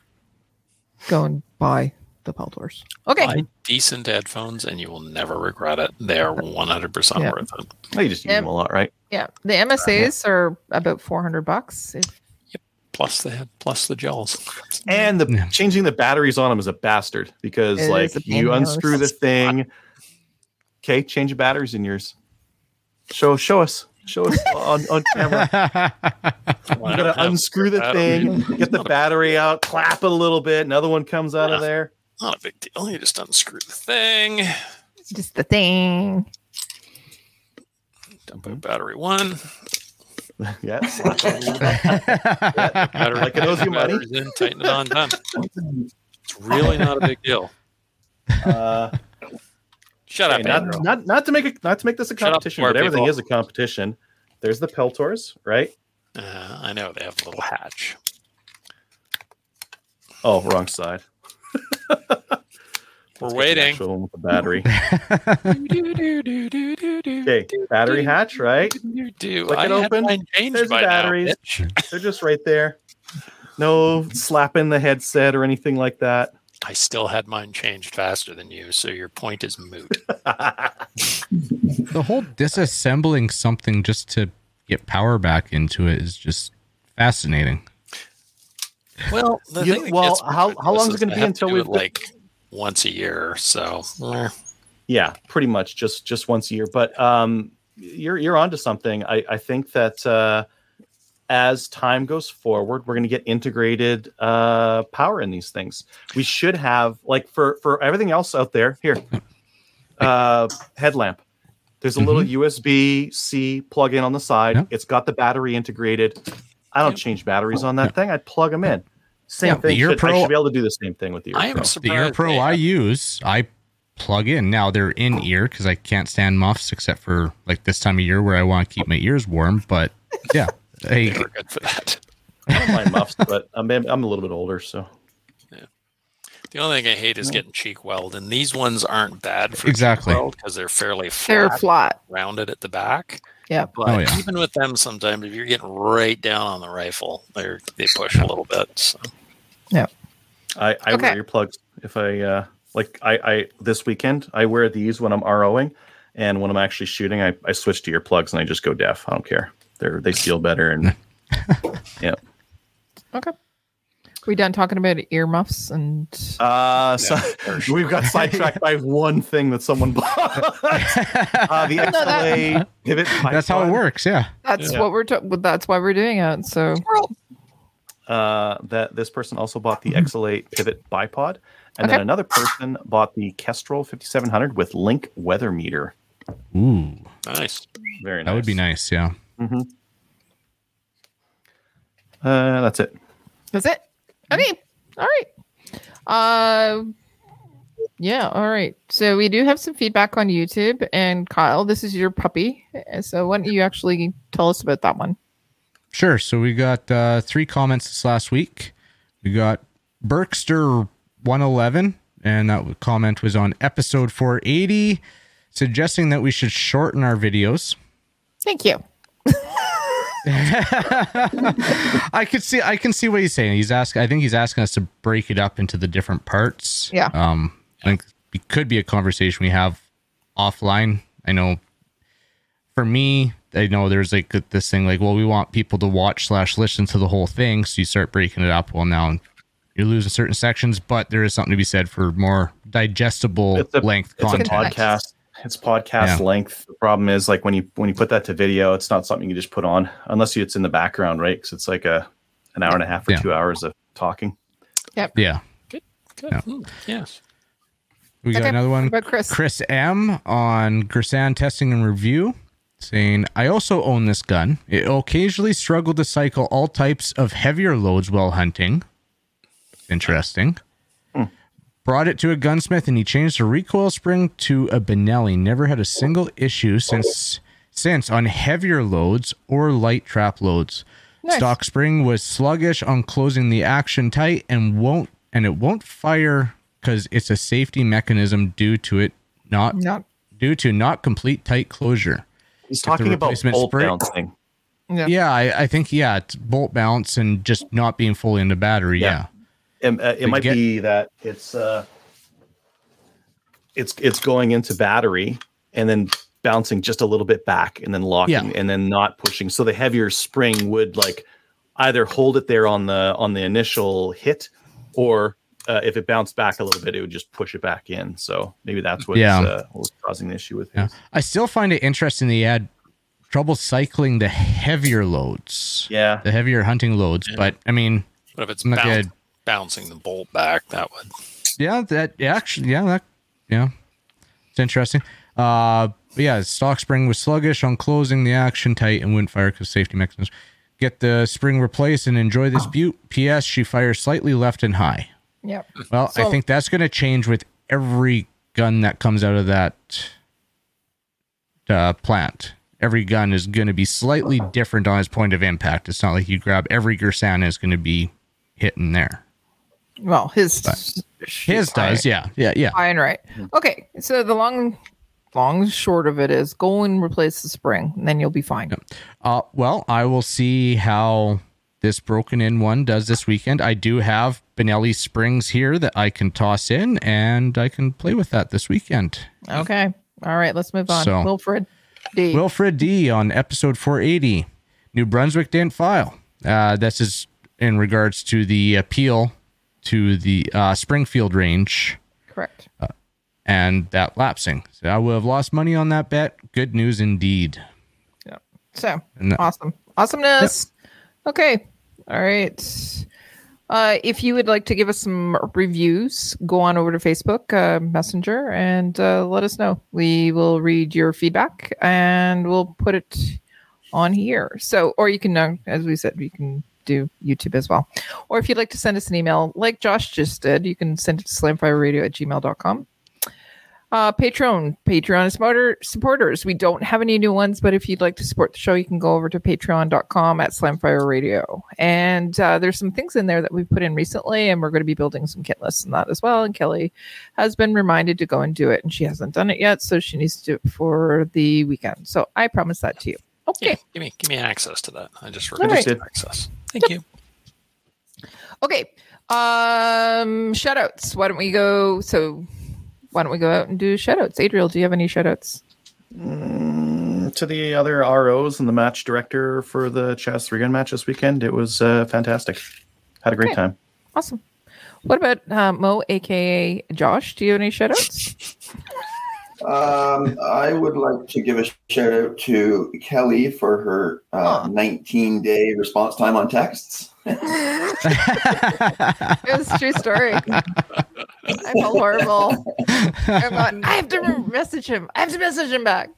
go and buy the Peltors. Okay. Buy decent headphones and you will never regret it. They are one hundred percent yeah. worth it. Well, you just use them a lot, right? Yeah. The M S As uh, yeah. are about four hundred bucks. If- yep. Plus the head, plus the gels. And the yeah. changing the batteries on them is a bastard because it like you unscrew the thing. Okay. Change the batteries in yours. Show, show us. Show us on, on camera. Wow. You gotta unscrew the thing, get the battery out, clap it a little bit. Another one comes out yeah. of there. Not a big deal. You just unscrew the thing. It's just the thing. Dump out battery one. Yes. yeah. Battery, like it owes you money. In, tighten it on, done. It's really not a big deal. Uh, Shut okay, up! Not, not, not to make it, not to make this a competition, but everything people. is a competition. There's the Peltors, right? Uh, I know they have a little hatch. Oh, wrong side. We're waiting. The battery. Okay, battery hatch, right? You do. Click it open. There's the batteries. Now, they're just right there. No slapping the headset or anything like that. I still had mine changed faster than you, so your point is moot. The whole disassembling something just to get power back into it is just fascinating. Well, the you, thing well, how how long is it going to be until we like once a year or so? Yeah, pretty much just just once a year. But um, you're you're onto something. I I think that uh, as time goes forward, we're going to get integrated uh, power in these things. We should have, like, for, for everything else out there, here, uh, headlamp. There's a mm-hmm. little U S B-C plug-in on the side. Yep. It's got the battery integrated. I don't yep. change batteries on that yep. thing. I plug them in. Same yeah, thing. Should, Pro, I should be able to do the same thing with the Ear I Pro. Am the Ear Pro I use, I plug in. Now, they're in-ear because I can't stand muffs except for, like, this time of year where I want to keep my ears warm. But, yeah. Hey. They were good for that. I don't mind muffs, but I'm, I'm a little bit older, so. Yeah. The only thing I hate is yeah. getting cheek weld, and these ones aren't bad for exactly. cheek weld because they're fairly flat, they're flat, rounded at the back. Yeah, but oh, yeah. even with them, sometimes if you're getting right down on the rifle, they they push a little bit. So. Yeah, I, I okay. wear earplugs if I uh, like. I, I this weekend I wear these when I'm ROing, and when I'm actually shooting, I, I switch to earplugs and I just go deaf. I don't care. They they feel better and yeah. Okay, we done talking about earmuffs and. Uh, so yeah, we've got sidetracked by one thing that someone bought. uh, the X L A no, that, pivot. That's how it works. Yeah, that's yeah. what we're. Ta- that's why we're doing it. So. Uh, that this person also bought the X L A pivot bipod, and okay. then another person bought the Kestrel fifty-seven hundred with Link weather meter. Ooh, nice. Very nice. That would be nice. Yeah. Mm-hmm. Uh, that's it. That's it. Okay. All right. Uh, yeah. All right. So we do have some feedback on YouTube, and Kyle, this is your puppy. So why don't you actually tell us about that one? Sure. So we got uh, three comments this last week. We got Berkster one eleven, and that comment was on episode four eighty, suggesting that we should shorten our videos. Thank you. I could see I can see what he's saying. He's asking I think he's asking us to break it up into the different parts. Yeah. Um I think it could be a conversation we have offline. I know for me, I know there's like this thing like, well, we want people to watch slash listen to the whole thing, so you start breaking it up. Well, now you're losing certain sections, but there is something to be said for more digestible it's a, length it's content. A podcast. It's podcast yeah. length. The problem is, like, when you when you put that to video, it's not something you just put on unless you, it's in the background, right? Because it's like a an hour and a half or yeah. two hours of talking. Yep. Yeah. Good. Good. Yeah. Mm, yes. We got okay. another one. About Chris. Chris M on Gersan Testing and Review, saying, "I also own this gun. It occasionally struggled to cycle all types of heavier loads while hunting. Interesting." Brought it to a gunsmith and he changed the recoil spring to a Benelli. Never had a single issue since since on heavier loads or light trap loads. Nice. Stock spring was sluggish on closing the action tight and won't and it won't fire because it's a safety mechanism due to it not, not due to not complete tight closure. He's if talking about bolt spring, bouncing. Yeah, yeah I, I think yeah, it's bolt bounce and just not being fully in the battery. Yeah. yeah. It, uh, it might get, be that it's uh, it's it's going into battery and then bouncing just a little bit back and then locking yeah. and then not pushing. So the heavier spring would like either hold it there on the on the initial hit, or uh, if it bounced back a little bit, it would just push it back in. So maybe that's what yeah. uh, was causing the issue with him. Yeah. I still find it interesting that he had trouble cycling the heavier loads. Yeah. The heavier hunting loads. Yeah. But I mean, but if it's bounce, good. bouncing the bolt back, that would. Yeah, that actually, yeah, that, yeah, it's interesting. Uh, but yeah, stock spring was sluggish on closing, the action tight and wouldn't fire because safety mechanisms. Get the spring replaced and enjoy this butte. P S. She fires slightly left and high. Yep. Well, so, I think that's going to change with every gun that comes out of that uh, plant. Every gun is going to be slightly different on its point of impact. It's not like you grab every Gersan is going to be hitting there. Well, his but his does, right. yeah, yeah, yeah. Fine, right? Okay, so the long, long short of it is go and replace the spring, and then you'll be fine. Yeah. Uh, well, I will see how this broken in one does this weekend. I do have Benelli springs here that I can toss in, and I can play with that this weekend. Okay, all right, let's move on. So, Wilfred D. Wilfred D. on episode four eighty, New Brunswick didn't file. Uh, this is in regards to the appeal to the uh, Springfield range. Correct. Uh, and that lapsing. So I will have lost money on that bet. Good news indeed. Yeah. So, that, awesome. Awesomeness. Yep. Okay. All right. Uh, if you would like to give us some reviews, go on over to Facebook uh, Messenger and uh, let us know. We will read your feedback and we'll put it on here. So, or you can, uh, as we said, you can do YouTube as well. Or if you'd like to send us an email, like Josh just did, you can send it to slamfireradio at gmail dot com. Uh, Patreon. Patreon is supporters. We don't have any new ones, but if you'd like to support the show, you can go over to patreon dot com at slamfireradio. And uh, there's some things in there that we've put in recently, and we're going to be building some kit lists and that as well. And Kelly has been reminded to go and do it, and she hasn't done it yet, so she needs to do it for the weekend. So I promise that to you. Okay. Yeah, give me give me access to that. I just requested right. access. Thank you. Okay. Um, shout-outs. Why don't we go... So why don't we go out and do shout-outs? Adriel, do you have any shout-outs? Mm, to the other R Os and the match director for the Chaz three-gun match this weekend. It was uh, fantastic. Had a great okay. time. Awesome. What about uh, Mo, a k a. Josh? Do you have any shout-outs? Um, I would like to give a shout out to Kelly for her uh, nineteen day response time on texts. It was a true story. I felt horrible. I, got, I have to message him. I have to message him back.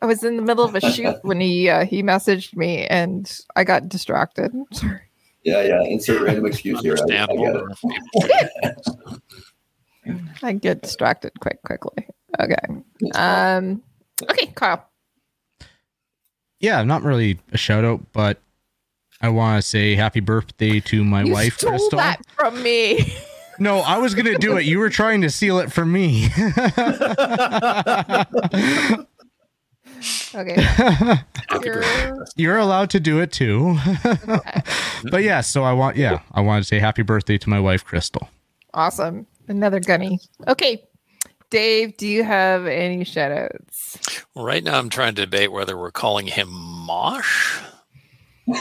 I was in the middle of a shoot when he uh, he messaged me, and I got distracted. I'm sorry. Yeah, yeah. Insert random excuse here. I, I get it. I get distracted quite quickly. Okay. Um, okay, Kyle. Yeah, not really a shout out, but I want to say happy birthday to my you wife. You stole that from me. No, I was going to do it. You were trying to steal it from me. Okay. You're... You're allowed to do it too. But yeah, so I want, yeah, I want to say happy birthday to my wife, Crystal. Awesome. Another gunny. Okay. Dave, do you have any shout outs? Right now, I'm trying to debate whether we're calling him Mosh or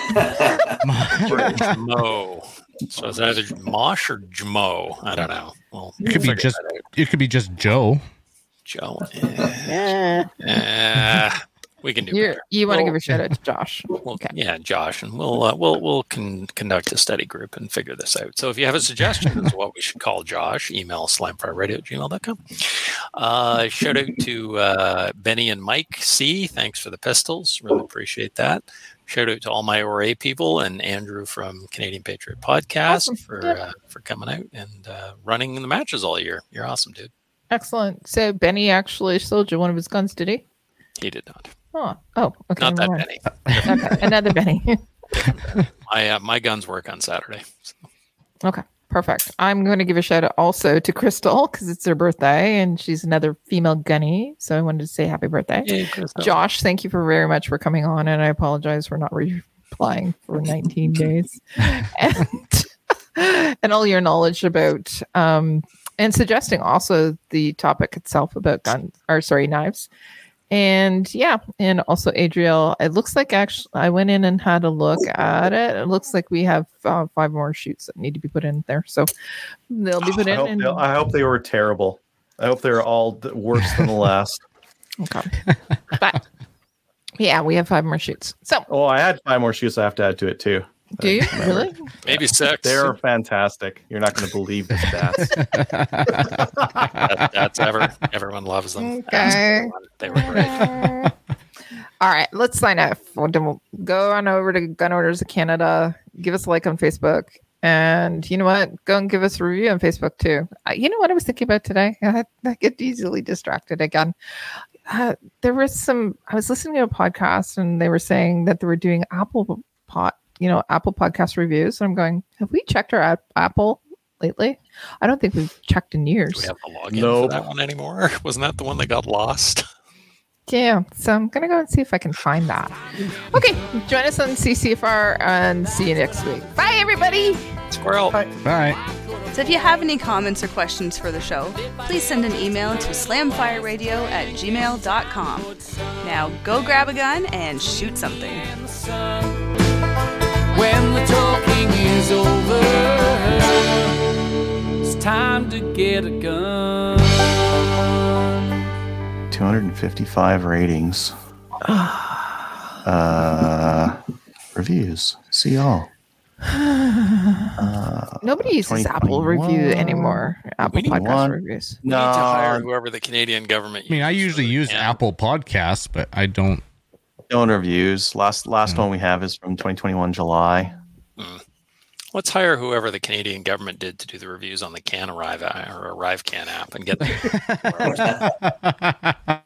Mo. So is that either Mosh or Jmo? I don't know. Well, it could be just. It could be just Joe. Joe. Yeah. Uh, we can do it. You want to we'll, give a shout out to Josh? We'll, okay. Yeah, Josh, and we'll uh, we'll we'll con- conduct a study group and figure this out. So if you have a suggestion as to what we should call Josh, email slamfireradio at gmail dot com. Uh, shout out to uh, Benny and Mike C. Thanks for the pistols. Really appreciate that. Shout out to all my O R A people and Andrew from Canadian Patriot Podcast awesome. for yeah. uh, for coming out and uh, running the matches all year. You're awesome, dude. Excellent. So Benny actually sold you one of his guns, did he? He did not. Oh, oh, okay. Not that Benny. Okay, another Benny. My uh, my guns work on Saturday. So. Okay. Perfect. I'm going to give a shout out also to Crystal because it's her birthday and she's another female gunny. So I wanted to say happy birthday. Yay, Josh, thank you for very much for coming on. And I apologize for not replying for nineteen days and, and all your knowledge about um, and suggesting also the topic itself about guns or sorry, knives. And yeah, and also Adriel, it looks like actually I went in and had a look at it. It looks like we have uh, five more shoots that need to be put in there. So they'll be put oh, in. I hope, and- I hope they were terrible. I hope they're all worse than the last. Okay. But Yeah, we have five more shoots. So, oh, I had five more shoots. I have to add to it too. Do you really? Maybe six. They're fantastic. You're not going to believe the stats. that, that's ever. Everyone loves them. Okay. They were great. All right, let's sign up. We'll go on over to Gun Owners of Canada. Give us a like on Facebook. And you know what? Go and give us a review on Facebook, too. Uh, you know what I was thinking about today? I, I get easily distracted again. Uh, there was some... I was listening to a podcast, and they were saying that they were doing Apple pot, you know, Apple podcast reviews. And I'm going, have we checked our app- Apple lately? I don't think we've checked in years. Do we have the login nope. for that one anymore? Wasn't that the one that got lost? Yeah, so I'm going to go and see if I can find that. Okay, join us on C C F R and see you next week. Bye, everybody. Squirrel. Bye. Bye. So if you have any comments or questions for the show, please send an email to slamfireradio at gmail dot com. Now go grab a gun and shoot something. When the talking is over, it's time to get a gun. two hundred fifty-five ratings. uh, reviews. See y'all. Uh, Nobody uses Apple review anymore. Apple Podcast one. Reviews. No. We need to hire whoever the Canadian government uses. I mean, I usually use yeah. Apple Podcasts, but I don't. Don't reviews. Last last mm. one we have is from twenty twenty-one, July. Mm. Let's hire whoever the Canadian government did to do the reviews on the Can Arrive or Arrive Can app and get them.